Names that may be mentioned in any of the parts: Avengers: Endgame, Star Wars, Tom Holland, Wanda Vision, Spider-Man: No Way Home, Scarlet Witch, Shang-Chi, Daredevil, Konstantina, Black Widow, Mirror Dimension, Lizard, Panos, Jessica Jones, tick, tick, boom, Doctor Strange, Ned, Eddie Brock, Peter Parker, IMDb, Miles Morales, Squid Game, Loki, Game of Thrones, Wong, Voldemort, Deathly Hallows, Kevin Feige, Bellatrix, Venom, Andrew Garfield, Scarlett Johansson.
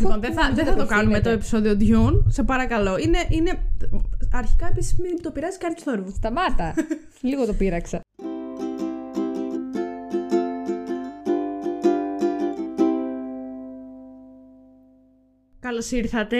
Λοιπόν, δεν θα το κάνουμε το επεισόδιο Dune, σε παρακαλώ. Είναι... Αρχικά, επίσης, μην το πειράζει κάτι θόρυβο. Σταμάτα. Λίγο το πείραξα. Καλώς ήρθατε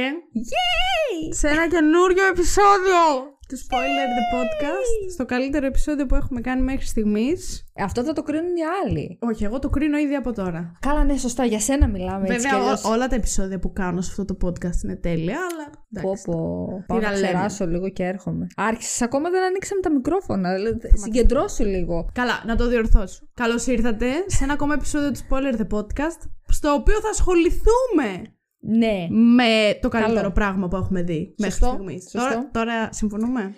σε ένα καινούριο επεισόδιο του Spoiler The Podcast, στο καλύτερο επεισόδιο που έχουμε κάνει μέχρι στιγμής. Αυτό θα το κρίνουν οι άλλοι. Όχι, εγώ το κρίνω ήδη από τώρα. Καλά, ναι, σωστά, για σένα μιλάμε. Βέβαια, όλα τα επεισόδια που κάνω σε αυτό το podcast είναι τέλεια, αλλά. Πάω να ξεράσω λίγο και έρχομαι. Άρχισε, ακόμα δεν ανοίξαμε τα μικρόφωνα. Συγκεντρώσου λίγο. Καλά, να το διορθώσω. Καλώς ήρθατε σε ένα ακόμα επεισόδιο του Spoiler The Podcast, στο οποίο θα ασχοληθούμε. Ναι. Με το καλύτερο πράγμα που έχουμε δει μέχρι στιγμής. Τώρα συμφωνούμε.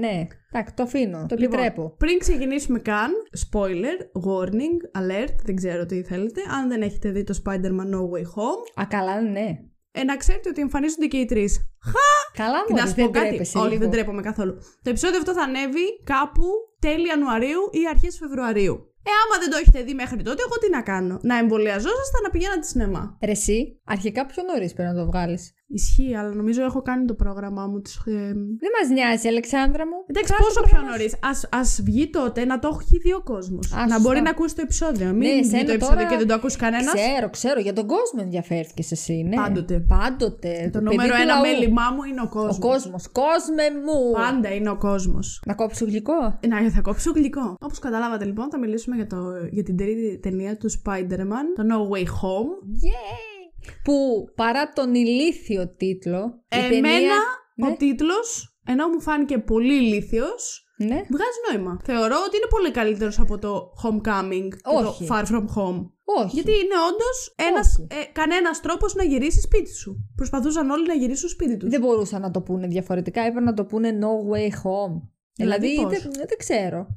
Ναι. Εντάξει, το αφήνω. Το επιτρέπω. Λοιπόν, πριν ξεκινήσουμε καν, spoiler, warning, alert, δεν ξέρω τι θέλετε. Αν δεν έχετε δει το Spider-Man No Way Home. Α, καλά, ναι. Να ξέρετε ότι εμφανίζονται και οι τρεις. Χα! Καλά, μου αρέσει. Δεν τρέπεσαι. Όχι, δεν τρέπομαι καθόλου. Το επεισόδιο αυτό θα ανέβει κάπου τέλη Ιανουαρίου ή αρχές Φεβρουαρίου. Άμα δεν το έχετε δει μέχρι τότε, εγώ τι να κάνω? Να εμβολιαζόσασταν, να πηγαίνατε σινεμά? Ρε εσύ, αρχικά πιο νωρίς πρέπει να το βγάλεις. Ισχύει, αλλά νομίζω έχω κάνει το πρόγραμμά μου. Δεν μας νοιάζει, Αλεξάνδρα μου. Εντάξει, πόσο πιο νωρίς. Ας βγει τότε να το έχει δει ο κόσμος. Να μπορεί να ακούσει το επεισόδιο. Μην βγει το επεισόδιο και δεν το ακούσει κανένας. Ξέρω. Για τον κόσμο ενδιαφέρθηκες εσύ, ναι. Πάντοτε. Το νούμερο ένα μέλημά μου είναι ο κόσμος. Ο κόσμος. Κόσμε μου. Πάντα είναι ο κόσμος. Να κόψω γλυκό. Ναι, θα κόψω γλυκό. Όπως καταλάβατε λοιπόν, θα μιλήσουμε για την τρίτη ταινία του Spider-Man, το No Way Home. Που παρά τον ηλίθιο τίτλο. Ο τίτλος, ενώ μου φάνηκε πολύ ηλίθιος, βγάζει νόημα. Θεωρώ ότι είναι πολύ καλύτερος από το Homecoming και το Far From Home. Όχι. Γιατί είναι όντως κανένας τρόπος να γυρίσεις σπίτι σου. Προσπαθούσαν όλοι να γυρίσουν σπίτι τους. Δεν μπορούσαν να το πούνε διαφορετικά, έπρεπε να το πούνε No Way Home. Δηλαδή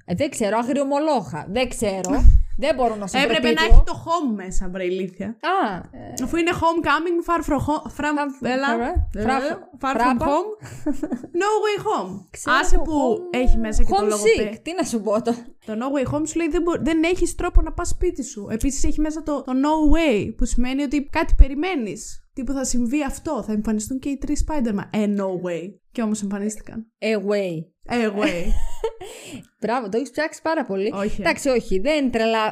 δεν ξέρω, αγριομολόχα. Δεν ξέρω. Δεν μπορώ να σου πω. Έπρεπε να έχει το home μέσα, μπρε ηλίθεια. Αφού είναι homecoming, far from home. No way home. Άσε που έχει μέσα και το λόγο πέ. Τι να σου πω τώρα. Το no way home σου λέει δεν έχεις τρόπο να πας σπίτι σου. Επίσης έχει μέσα το no way, που σημαίνει ότι κάτι περιμένεις. Τύπου θα συμβεί αυτό, θα εμφανιστούν και οι τρεις Spider-Man. No way. Και όμως εμφανίστηκαν. Away. Μπράβο, το έχεις ψάξει πάρα πολύ. Εντάξει, όχι.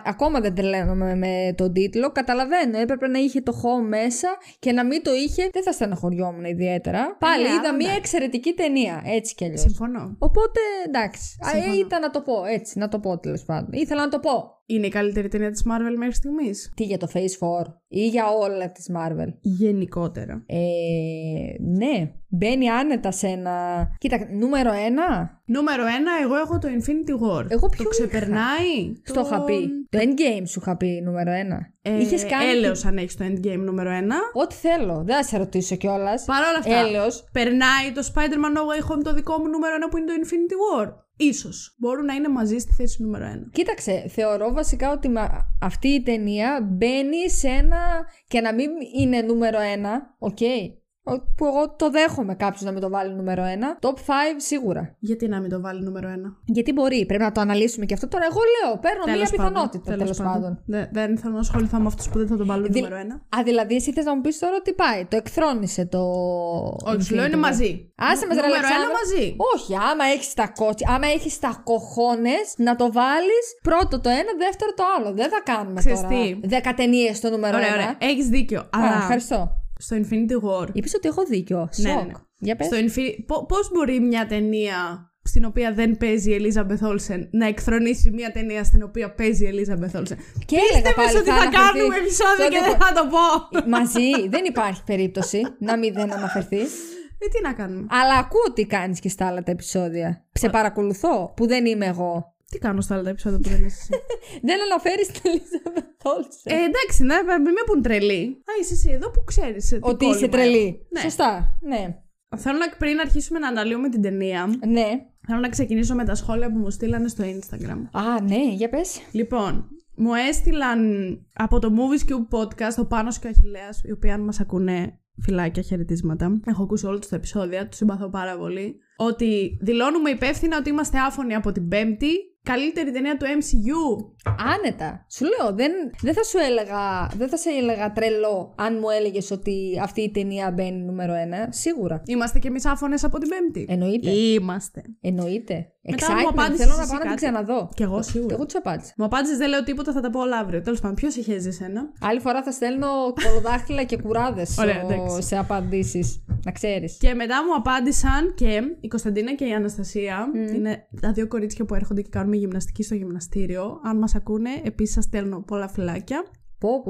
Ακόμα δεν τρελαίνομαι με τον τίτλο. Καταλαβαίνω. Έπρεπε να είχε το home μέσα και να μην το είχε. Δεν θα στεναχωριόμουν ιδιαίτερα. Πάλι είδα μια εξαιρετική ταινία. Έτσι κι αλλιώς. Συμφωνώ. Οπότε εντάξει. Ήταν να το πω έτσι. Να το πω τέλος πάντων. Ήθελα να το πω. Είναι η καλύτερη ταινία της Marvel μέχρι στιγμής. Τι για το Phase 4 ή για όλα της Marvel? Γενικότερα. Ναι. Μπαίνει άνετα σε ένα. Κοίτα, νούμερο ένα, εγώ έχω το Infinity War. Εγώ ποιο το ξεπερνάει. Στο είχα πει. Το Endgame σου είχα πει νούμερο ένα. Είχες κάνει. Έλεος αν έχεις το Endgame νούμερο ένα. Ό,τι θέλω. Δεν θα σε ρωτήσω κιόλας. Παρ' όλα αυτά. Έλεος. Περνάει το Spider-Man No Way Home, το δικό μου νούμερο ένα που είναι το Infinity War. Ίσως μπορούν να είναι μαζί στη θέση νούμερο 1. Κοίταξε, θεωρώ βασικά ότι αυτή η ταινία μπαίνει σε ένα. Και να μην είναι νούμερο 1, που εγώ το δέχομαι κάποιος να μην το βάλει νούμερο 1. Top 5 σίγουρα. Γιατί να μην το βάλει νούμερο 1? Γιατί μπορεί, πρέπει να το αναλύσουμε και αυτό. Τώρα εγώ λέω, παίρνω μία πιθανότητα. Τέλος πάντων. Δεν θέλω να ασχοληθώ με αυτούς που δεν θα τον βάλουν νούμερο 1. Α, δηλαδή εσύ θες να μου πεις τώρα ότι πάει. Το εκθρόνησε το. Όχι, σου λέω είναι μαζί. Άσε με νούμερο 1 μαζί. Όχι, άμα έχεις τα κοχώνες να το βάλεις πρώτο το ένα, δεύτερο το άλλο. Δεν θα κάνουμε τώρα 10 ταινίες στο νούμερο 1. Ωραία, έχεις δίκιο. Ευχαριστώ. Στο Infinity War. Είπες ότι έχω δίκιο. Ναι. Για πες. Πώς μπορεί μια ταινία στην οποία δεν παίζει η Elizabeth Olsen να εκθρονίσει μια ταινία στην οποία παίζει η Elizabeth Olsen? Πίστευες ότι θα κάνουμε επεισόδιο και δεν θα το πω. Μαζί δεν υπάρχει περίπτωση να μην δεν αναφερθεί. Τι να κάνουμε. Αλλά ακούω τι κάνεις και στα άλλα τα επεισόδια. Σε παρακολουθώ που δεν είμαι εγώ. Τι κάνω στα άλλα τα επεισόδια που δεν είσαι εσύ? Δεν αναφέρεις την Elizabeth Olsen. Εντάξει, μην με πουν τρελή. Είσαι εσύ εδώ που ξέρεις ότι είσαι τρελή. Ναι. Σωστά, ναι. Θέλω να πριν αρχίσουμε να αναλύουμε την ταινία. Ναι. Θέλω να ξεκινήσω με τα σχόλια που μου στείλανε στο Instagram. Α, ναι, για πες. Λοιπόν, μου έστειλαν από το Movies Cube Podcast, ο Πάνος και ο Αχιλλέας, οι οποίοι αν μας ακούνε, φιλάκια, χαιρετίσματα. Έχω ακούσει όλα τους τα επεισόδια, τους συμπαθώ πάρα πολύ. Ότι δηλώνουμε υπεύθυνα ότι είμαστε άφωνοι από την Πέμπτη. καλύτερη ταινία του MCU. Άνετα. Σου λέω, δεν θα σε έλεγα τρελό αν μου έλεγες ότι αυτή η ταινία μπαίνει νούμερο 1. Σίγουρα. Είμαστε και εμείς άφωνες από την Πέμπτη. Εννοείται. Είμαστε. Εννοείται. Excitement, θέλω να πάω να την ξαναδώ. Κι εγώ σίγουρα. Εγώ του απάντησα. Μου απάντησε, δεν λέω τίποτα, θα τα πω όλα αύριο. Τέλος πάντων, ποιο είχε εσένα. Άλλη φορά θα στέλνω κολοδάχτυλα και κουράδες σε απαντήσεις. Να ξέρεις. Και μετά μου απάντησαν και η Κωνσταντίνα και η Αναστασία. Είναι τα δύο κορίτσια που έρχονται και κάνουμε γυμναστική στο γυμναστήριο. Αν μας ακούνε, επίσης σας στέλνω πολλά φυλάκια.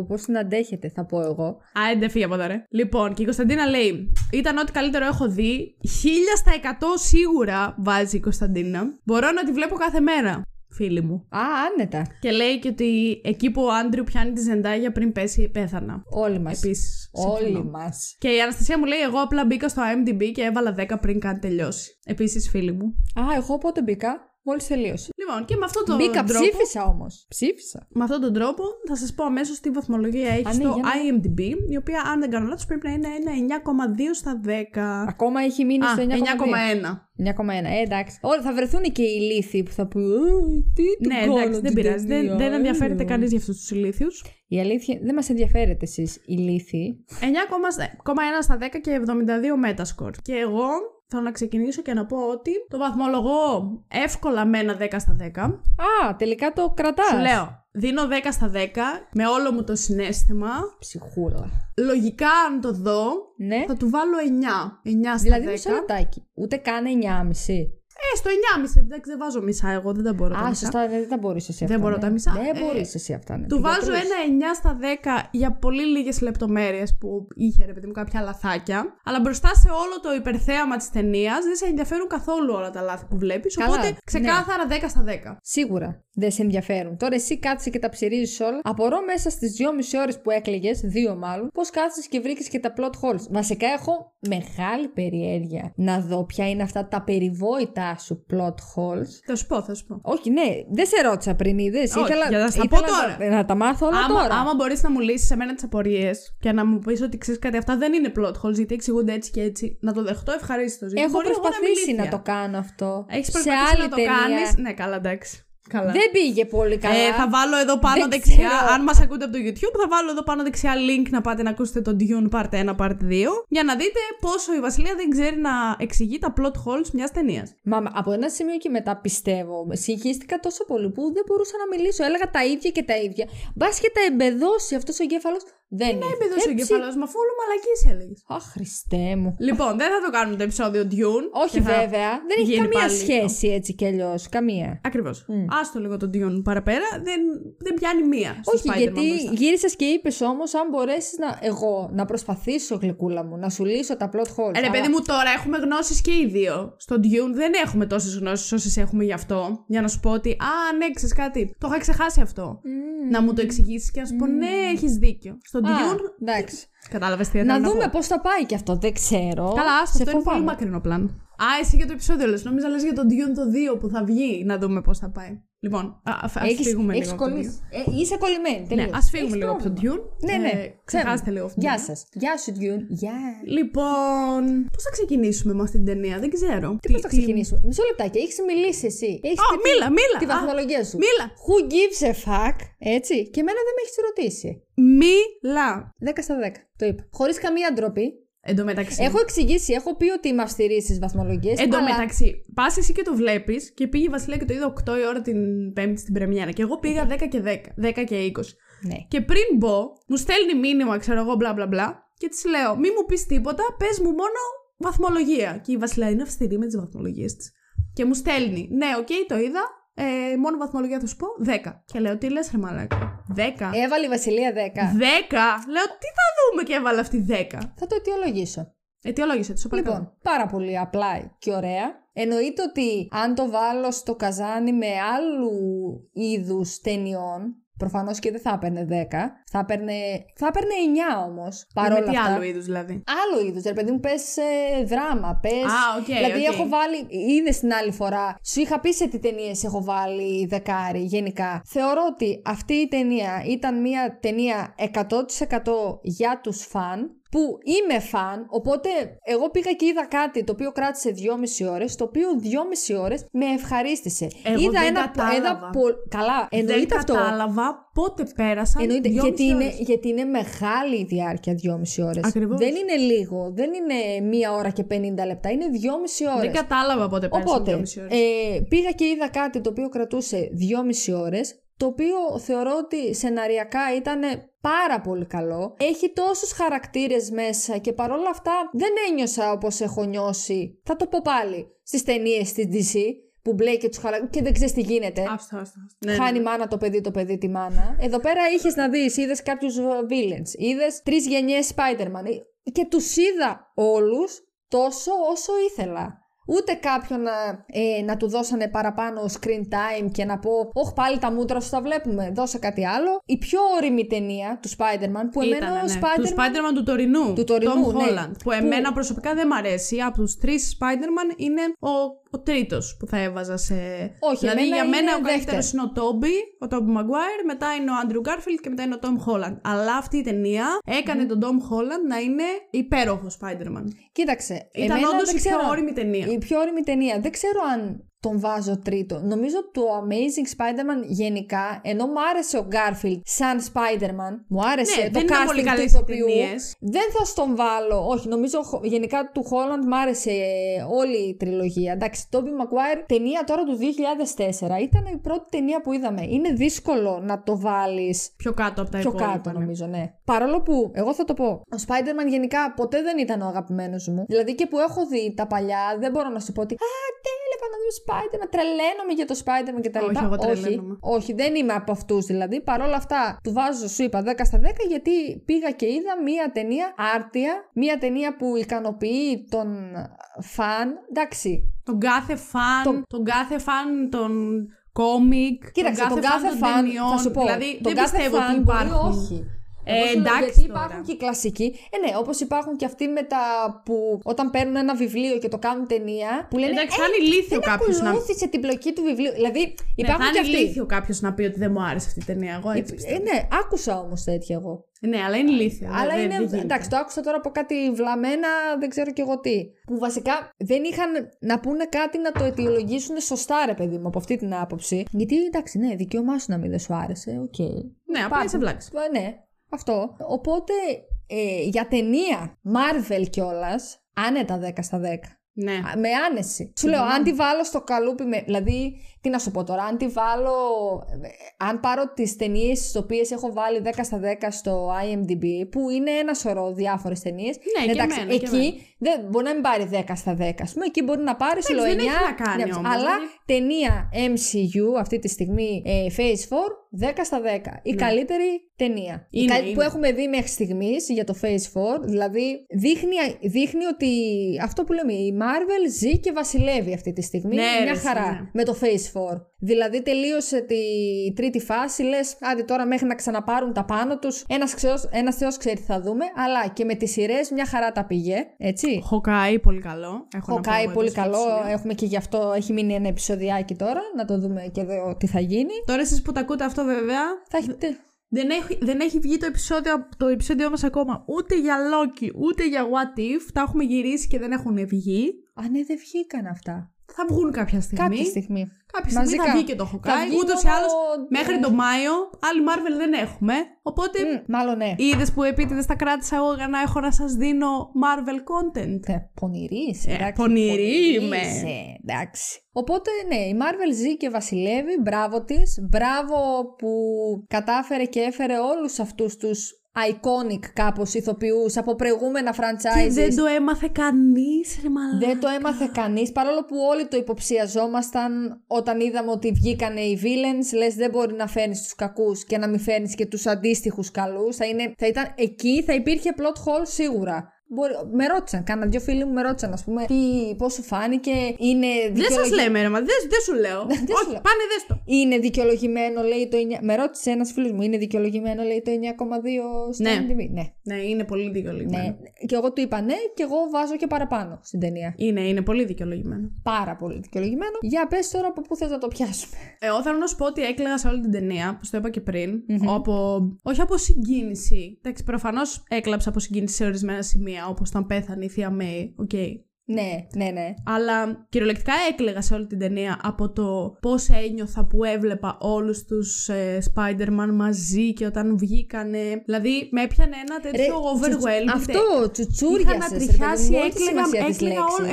Πώς την αντέχετε, θα πω εγώ. Α, έντε φύγε από εδώ, ρε. Λοιπόν, και η Κωνσταντίνα λέει: ήταν ό,τι καλύτερο έχω δει. 1000% σίγουρα βάζει η Κωνσταντίνα. Μπορώ να τη βλέπω κάθε μέρα, φίλη μου. Α, άνετα. Και λέει και ότι εκεί που ο Άντριου πιάνει τη Ζεντάγια πριν πέσει, πέθανα. Όλοι μας. Επίσης. Όλοι μας. Και η Αναστασία μου λέει: εγώ απλά μπήκα στο IMDb και έβαλα 10 πριν καν τελειώσει. Επίσης, φίλη μου. Α, εγώ πότε μπήκα. Μόλις τελείωσε. Λοιπόν, και με αυτόν τον τρόπο. Ψήφισα όμως. Ψήφισα. Με αυτόν τον τρόπο θα σας πω αμέσως τι βαθμολογία έχει στο IMDb, η οποία, αν δεν κάνω λάθος, πρέπει να είναι ένα 9,2 στα 10. Ακόμα έχει μείνει στο 9,1. 9,1. Εντάξει. Όλα θα βρεθούν και οι ηλίθιοι που θα πούνε. Ναι, εντάξει, δεν πειράζει. Δεν ενδιαφέρεται κανείς για αυτούς τους ηλίθιους. Η αλήθεια, δεν μας ενδιαφέρετε εσείς ηλίθιοι. 9,1 στα 10 και 72 Metascore. Και εγώ. Θέλω να ξεκινήσω και να πω ότι το βαθμολογώ εύκολα με ένα 10 στα 10. Α, τελικά το κρατάς. Σου λέω, δίνω 10 στα 10 με όλο μου το συναίσθημα. Ψυχούλα. Λογικά αν το δω, ναι, θα του βάλω 9. 9 στα δηλαδή 10. Δηλαδή μισό λεπτάκι, ούτε καν 9,5. Στο 9,5, εντάξει, δεν βάζω μισά, εγώ δεν τα μπορώ τα μισά. Α, σωστά, δεν τα μπορείς εσύ αυτά. Δεν μπορώ τα μισά. Δεν μπορείς εσύ αυτά, ναι. Του βάζω ένα 9 στα 10 για πολύ λίγες λεπτομέρειες που είχε, ρε παιδί μου, κάποια λαθάκια. Αλλά μπροστά σε όλο το υπερθέαμα της ταινίας δεν σε ενδιαφέρουν καθόλου όλα τα λάθη που βλέπεις. Οπότε ξεκάθαρα 10 στα 10. Σίγουρα δεν σε ενδιαφέρουν. Τώρα εσύ κάτσε και τα ψηρίζεις όλα. Απορώ μέσα στις 2,5 ώρες που έκλαιγες, 2 μάλλον, πώς κάτσε και βρήκες και τα plot holes. Βασικά έχω μεγάλη περιέργεια να δω ποια είναι αυτά τα περιβόητα σου plot holes. Θα σου πω. Όχι, ναι, δεν σε ρώτησα πριν, είδες. Ήθελα να τα μάθω όλα τώρα. Άμα μπορείς να μου λύσεις εμένα τις απορίες και να μου πεις ότι ξέρεις κάτι, αυτά δεν είναι plot holes, γιατί εξηγούνται έτσι και έτσι, να το δεχτώ ευχαρίστως. Έχω προσπαθήσει να το κάνω αυτό. Έχεις προσπαθήσει να το κάνεις. Ναι, καλά, εντάξει. Καλά. Δεν πήγε πολύ καλά. Θα βάλω εδώ πάνω δεξιά. Αν μας ακούτε από το YouTube, θα βάλω εδώ πάνω δεξιά link να πάτε να ακούσετε το Dune Part 1, Part 2. Για να δείτε πόσο η Βασιλεία δεν ξέρει να εξηγεί τα plot holes μιας ταινίας. Μα από ένα σημείο και μετά πιστεύω. Συγχύστηκα τόσο πολύ που δεν μπορούσα να μιλήσω. Έλεγα τα ίδια και τα ίδια. Μπας και τα εμπεδώσει αυτός ο εγκέφαλος. Δεν είναι εμπεδώσει ο εγκέφαλος, μα φούλου μαλακής έλεγες. Αχ, Χριστέ μου. Λοιπόν, δεν θα το κάνουμε το επεισόδιο Dune. Όχι, βέβαια. Δεν έχει καμία σχέση έτσι κι αλλιώς. Καμία. Ακριβώς. Άστο λίγο τον Dune παραπέρα, δεν πιάνει μία. Όχι, Spider-Man γιατί μπροστά. Γύρισες και είπες όμως, αν μπορέσεις να προσπαθήσω, γλυκούλα μου, να σου λύσω τα plot holes. Ρε παιδί μου, τώρα έχουμε γνώσεις και οι δύο. Στον Dune δεν έχουμε τόσες γνώσεις όσες έχουμε γι' αυτό. Για να σου πω ότι, α, ναι, ξέρεις κάτι, το είχα ξεχάσει αυτό. Να μου το εξηγήσεις και να σου πω, ναι, έχεις δίκιο. Στον Dune. Εντάξει. Κατάλαβες τι να δούμε πώς θα πάει και αυτό, δεν ξέρω. Καλά, αυτό είναι πολύ μακρινό πλάνο. Α, εσύ για το επεισόδιο λες. Νόμιζα λες για τον Dune το 2 που θα βγει, να δούμε πώς θα πάει. Λοιπόν, φύγουμε λίγο. Είσαι κολλημένη. Ναι, ας φύγουμε λίγο από τον Dune. Ναι. Ξεχάστε λίγο αυτό. Γεια σας. Γεια σου, Dune. Λοιπόν, πώς θα ξεκινήσουμε με αυτή την ταινία, δεν ξέρω. Τι πώς θα ξεκινήσουμε. Μισό λεπτάκι, έχεις μιλήσει εσύ. Μίλα. Τη βαθμολογία σου. Μίλα. Who gives a fuck, έτσι. Και εμένα δεν με έχεις ρωτήσει. Μίλα. 10 στα 10. Το είπα. Χωρίς καμία ντροπή. Έχω εξηγήσει, έχω πει ότι είμαι αυστηρή στις βαθμολογίες. Εν τω μεταξύ, πας εσύ και το βλέπεις και πήγε η Βασιλεία και το είδα 8 η ώρα την Πέμπτη στην πρεμιέρα. Και εγώ πήγα 10 και 10, 10 και 20. Ναι. Και πριν μπω, μου στέλνει μήνυμα, ξέρω εγώ, μπλα μπλα μπλα. Και της λέω: μη μου πεις τίποτα, πες μου μόνο βαθμολογία. Και η Βασιλεία είναι αυστηρή με τις βαθμολογίες της. Και μου στέλνει: ναι, οκ, το είδα. Μόνο βαθμολογία θα σου πω 10. Και λέω: τι λες, ρε μαλάκα. 10. Έβαλε η Βασιλεία 10. 10. Λέω: τι θα δούμε και έβαλε αυτή 10. Θα το αιτιολογήσω. Αιτιολόγησε το, σοπαρακαλώ. Λοιπόν, πάρα πολύ απλά και ωραία. Εννοείται ότι αν το βάλω στο καζάνι με άλλου είδους ταινιών, προφανώς και δεν θα έπαιρνε 10. Θα έπαιρνε 9 όμως. Παρόλα αυτά. Τι άλλο είδους δηλαδή. Άλλο είδους. Ρε παιδί μου, πες δράμα. Πες. Okay. Έχω βάλει. Είδες την άλλη φορά. Σου είχα πει σε τι ταινίες έχω βάλει δεκάρι γενικά. Θεωρώ ότι αυτή η ταινία ήταν μια ταινία 100% για τους φαν. Που που είμαι φαν, οπότε εγώ πήγα και είδα κάτι το οποίο κράτησε 2,5 ώρες, το οποίο 2,5 ώρες με ευχαρίστησε. Εγώ είδα δεν κατάλαβα. Καλά, εννοείται αυτό. Δεν κατάλαβα πότε πέρασαν. Εννοείται, γιατί είναι μεγάλη η διάρκεια 2,5 ώρες. Ακριβώς. Δεν είναι λίγο, δεν είναι 1 ώρα και 50 λεπτά, είναι 2,5 ώρες. Δεν κατάλαβα πότε πέρασαν. Οπότε, 2,5 ώρες. Πήγα και είδα κάτι το οποίο κρατούσε 2,5 ώρες, το οποίο θεωρώ ότι σεναριακά ήταν πάρα πολύ καλό. Έχει τόσους χαρακτήρες μέσα και παρόλα αυτά δεν ένιωσα όπως έχω νιώσει, θα το πω πάλι, στις ταινίες της DC, που μπλέκει τους χαρακτήρες και δεν ξέρεις τι γίνεται. Χάνει μάνα το παιδί, το παιδί τη μάνα. Εδώ πέρα είχες να δεις, είδες κάποιους villains, είδες 3 γενιές Spider-Man και τους είδα όλους τόσο όσο ήθελα. Ούτε κάποιον να του δώσανε παραπάνω screen time και να πω «Ωχ, πάλι τα μούτρα σου τα βλέπουμε, δώσε κάτι άλλο». Η πιο ωρίμη ταινία του Spider-Man που ήταν, εμένα... Ναι. Spider-Man... Του Spider-Man του τωρινού, Tom Holland, ναι. Που εμένα προσωπικά δεν μ' αρέσει. Από τους 3 Spider-Man είναι ο τρίτος που θα έβαζα σε... Όχι, δηλαδή για μένα ο καλύτερος είναι ο Tobey Maguire, μετά είναι ο Andrew Garfield και μετά είναι ο Tom Holland. Αλλά αυτή η ταινία έκανε τον Tom Holland να είναι υπέροχο Spider-Man. Κοίταξε, ήταν όντως η πιο όριμη ταινία. Η πιο όριμη ταινία. Δεν ξέρω αν τον βάζω τρίτο. Νομίζω το Amazing Spider-Man γενικά, ενώ μου άρεσε ο Garfield σαν Spider-Man, μου άρεσε, ναι, το casting του ηθοποιού. Δεν θα στον βάλω. Όχι, νομίζω γενικά του Holland μου άρεσε όλη η τριλογία. Εντάξει, Tobey Maguire, ταινία τώρα του 2004, ήταν η πρώτη ταινία που είδαμε. Είναι δύσκολο να το βάλεις πιο κάτω από τα υπόλοιπα. Πιο κάτω, νομίζω, ναι. Παρόλο που, εγώ θα το πω, ο Spider-Man γενικά ποτέ δεν ήταν ο αγαπημένος μου. Δηλαδή και που έχω δει τα παλιά, δεν μπορώ να σου πω ότι Spider-Man, τρελαίνομαι για το Spider-Man και τα λοιπά. Όχι, δεν είμαι από αυτούς δηλαδή. Παρ' όλα αυτά, του βάζω, σου είπα, 10/10, γιατί πήγα και είδα μία ταινία άρτια, μία ταινία που ικανοποιεί τον φαν. Εντάξει. Τον κάθε φαν των κόμικ. Κοίταξε, τον κάθε φαν των ταινιών. Θα σου πω, δηλαδή, δεν πιστεύω ότι υπάρχουν. Όχι. Εντάξει, υπάρχουν και οι κλασικοί. Ναι, όπως υπάρχουν και αυτοί με τα που όταν παίρνουν ένα βιβλίο και το κάνουν ταινία. Που λένε, εντάξει, θα είναι ηλίθιο κάποιος να ακολούθησε την πλοκή του βιβλίου. Δηλαδή, υπάρχουν και αυτοί. Είναι ηλίθιο κάποιος να πει ότι δεν μου άρεσε αυτή η ταινία. Εγώ έτσι πιστεύω. Ναι, άκουσα όμως τέτοια εγώ. Ναι, αλλά είναι ηλίθιο. Αλλά δεν είναι. Δεν εντάξει, το άκουσα τώρα από κάτι βλαμμένα, δεν ξέρω κι εγώ τι. Που βασικά δεν είχαν να πούνε κάτι να το αιτιολογήσουν σωστά, ρε παιδί μου, από αυτή την άποψη. Γιατί εντάξει, ναι, δικαίωμά σου να μην σου άρεσε, οκ. Ναι, απλά σε βλάξη. Ναι. Αυτό. Οπότε για ταινία Marvel κιόλας, άνετα 10/10. Ναι. Με άνεση. Σου λέω, αν τη βάλω στο καλούπι, δηλαδή, τι να σου πω τώρα, αν τη βάλω. Αν πάρω τις ταινίες τις οποίες έχω βάλει 10/10 στο IMDb, που είναι ένα σωρό διάφορες ταινίες. Ναι, εντάξει, και εκεί δεν μπορεί να μην πάρει 10/10. Ας πούμε, εκεί μπορεί να πάρει σου λέω 9. Αλλά ταινία MCU αυτή τη στιγμή, Phase 4, 10/10. Η καλύτερη ταινία που έχουμε δει μέχρι στιγμής για το Phase 4. Δηλαδή δείχνει ότι αυτό που λέμε, η Marvel ζει και βασιλεύει αυτή τη στιγμή, ναι, μια χαρά, ναι. Με το Phase 4. Δηλαδή τελείωσε τη τρίτη φάση, λες άντε τώρα μέχρι να ξαναπάρουν τα πάνω τους. Ένας θεός ξέρει τι θα δούμε. Αλλά και με τις σειρές μια χαρά τα πήγε, έτσι. Hawkeye πολύ καλό. Hawkeye πολύ καλό, έχουμε και γι' αυτό. Έχει μείνει ένα επεισοδιάκι τώρα, να το δούμε και εδώ τι θα γίνει. Τώρα εσείς που τα ακούτε αυτό, βέβαια, θα έχετε... Δεν έχει βγει το επεισόδιο μας ακόμα, ούτε για Loki, ούτε για What If. Τα έχουμε γυρίσει και δεν έχουν βγει. Α, ναι, δεν βγήκαν αυτά. Θα βγουν κάποια στιγμή. Κάποια στιγμή θα βγει και το Hawkeye. Ούτως ή άλλως, μέχρι τον Μάιο, άλλη Marvel δεν έχουμε. Οπότε, μάλλον ναι. Είδες που επίτηδες τα κράτησα εγώ για να έχω να σας δίνω Marvel content. Πονηρή είμαι. Εντάξει. Οπότε, ναι, η Marvel ζει και βασιλεύει. Μπράβο της. Μπράβο που κατάφερε και έφερε όλους αυτούς τους iconic κάπως ηθοποιούς από προηγούμενα franchises. Και δεν το έμαθε κανείς, ρε μαλάκα. Δεν το έμαθε κανείς, παρόλο που όλοι το υποψιαζόμασταν όταν είδαμε ότι βγήκανε οι villains. Λες, δεν μπορεί να φέρνεις τους κακούς και να μην φέρνεις και τους αντίστοιχους καλούς. Θα ήταν εκεί, θα υπήρχε plot hole σίγουρα. Με ρώτησαν, κάνα δυο φίλοι μου με ρώτησαν, ας πούμε, πώς σου φάνηκε, είναι δικαιολογημένο. Δεν σας λέμε, ρε, μα δεν σου λέω. Όχι, πάνε δες το. Είναι δικαιολογημένο, λέει το 9. Με ρώτησε ένας φίλος μου, είναι δικαιολογημένο, λέει το 9,2 στο IMDb. Ναι, είναι πολύ δικαιολογημένο. Ναι. Και εγώ του είπα ναι, και εγώ βάζω και παραπάνω στην ταινία. Είναι πολύ δικαιολογημένο. Πάρα πολύ δικαιολογημένο. Για πες τώρα από πού θες να το πιάσουμε. Εγώ θέλω να σου πω ότι έκλαιγα σε όλη την ταινία, που το είπα και πριν. Όχι από συγκίνηση. Εντάξει, προφανώς έκλαψα από συγκίνηση σε ορισμένα σημεία. Όπως όταν πέθανε η θεία Μέη, okay. Ναι. Αλλά κυριολεκτικά έκλαιγα σε όλη την ταινία από το πώς ένιωθα που έβλεπα όλους τους Spider-Man μαζί και όταν βγήκανε. Δηλαδή με έπιανε ένα τέτοιο overwhelm. Αυτό, τσουτσούριασες. Είχα να τριχιάσει, έκλαιγα όλα.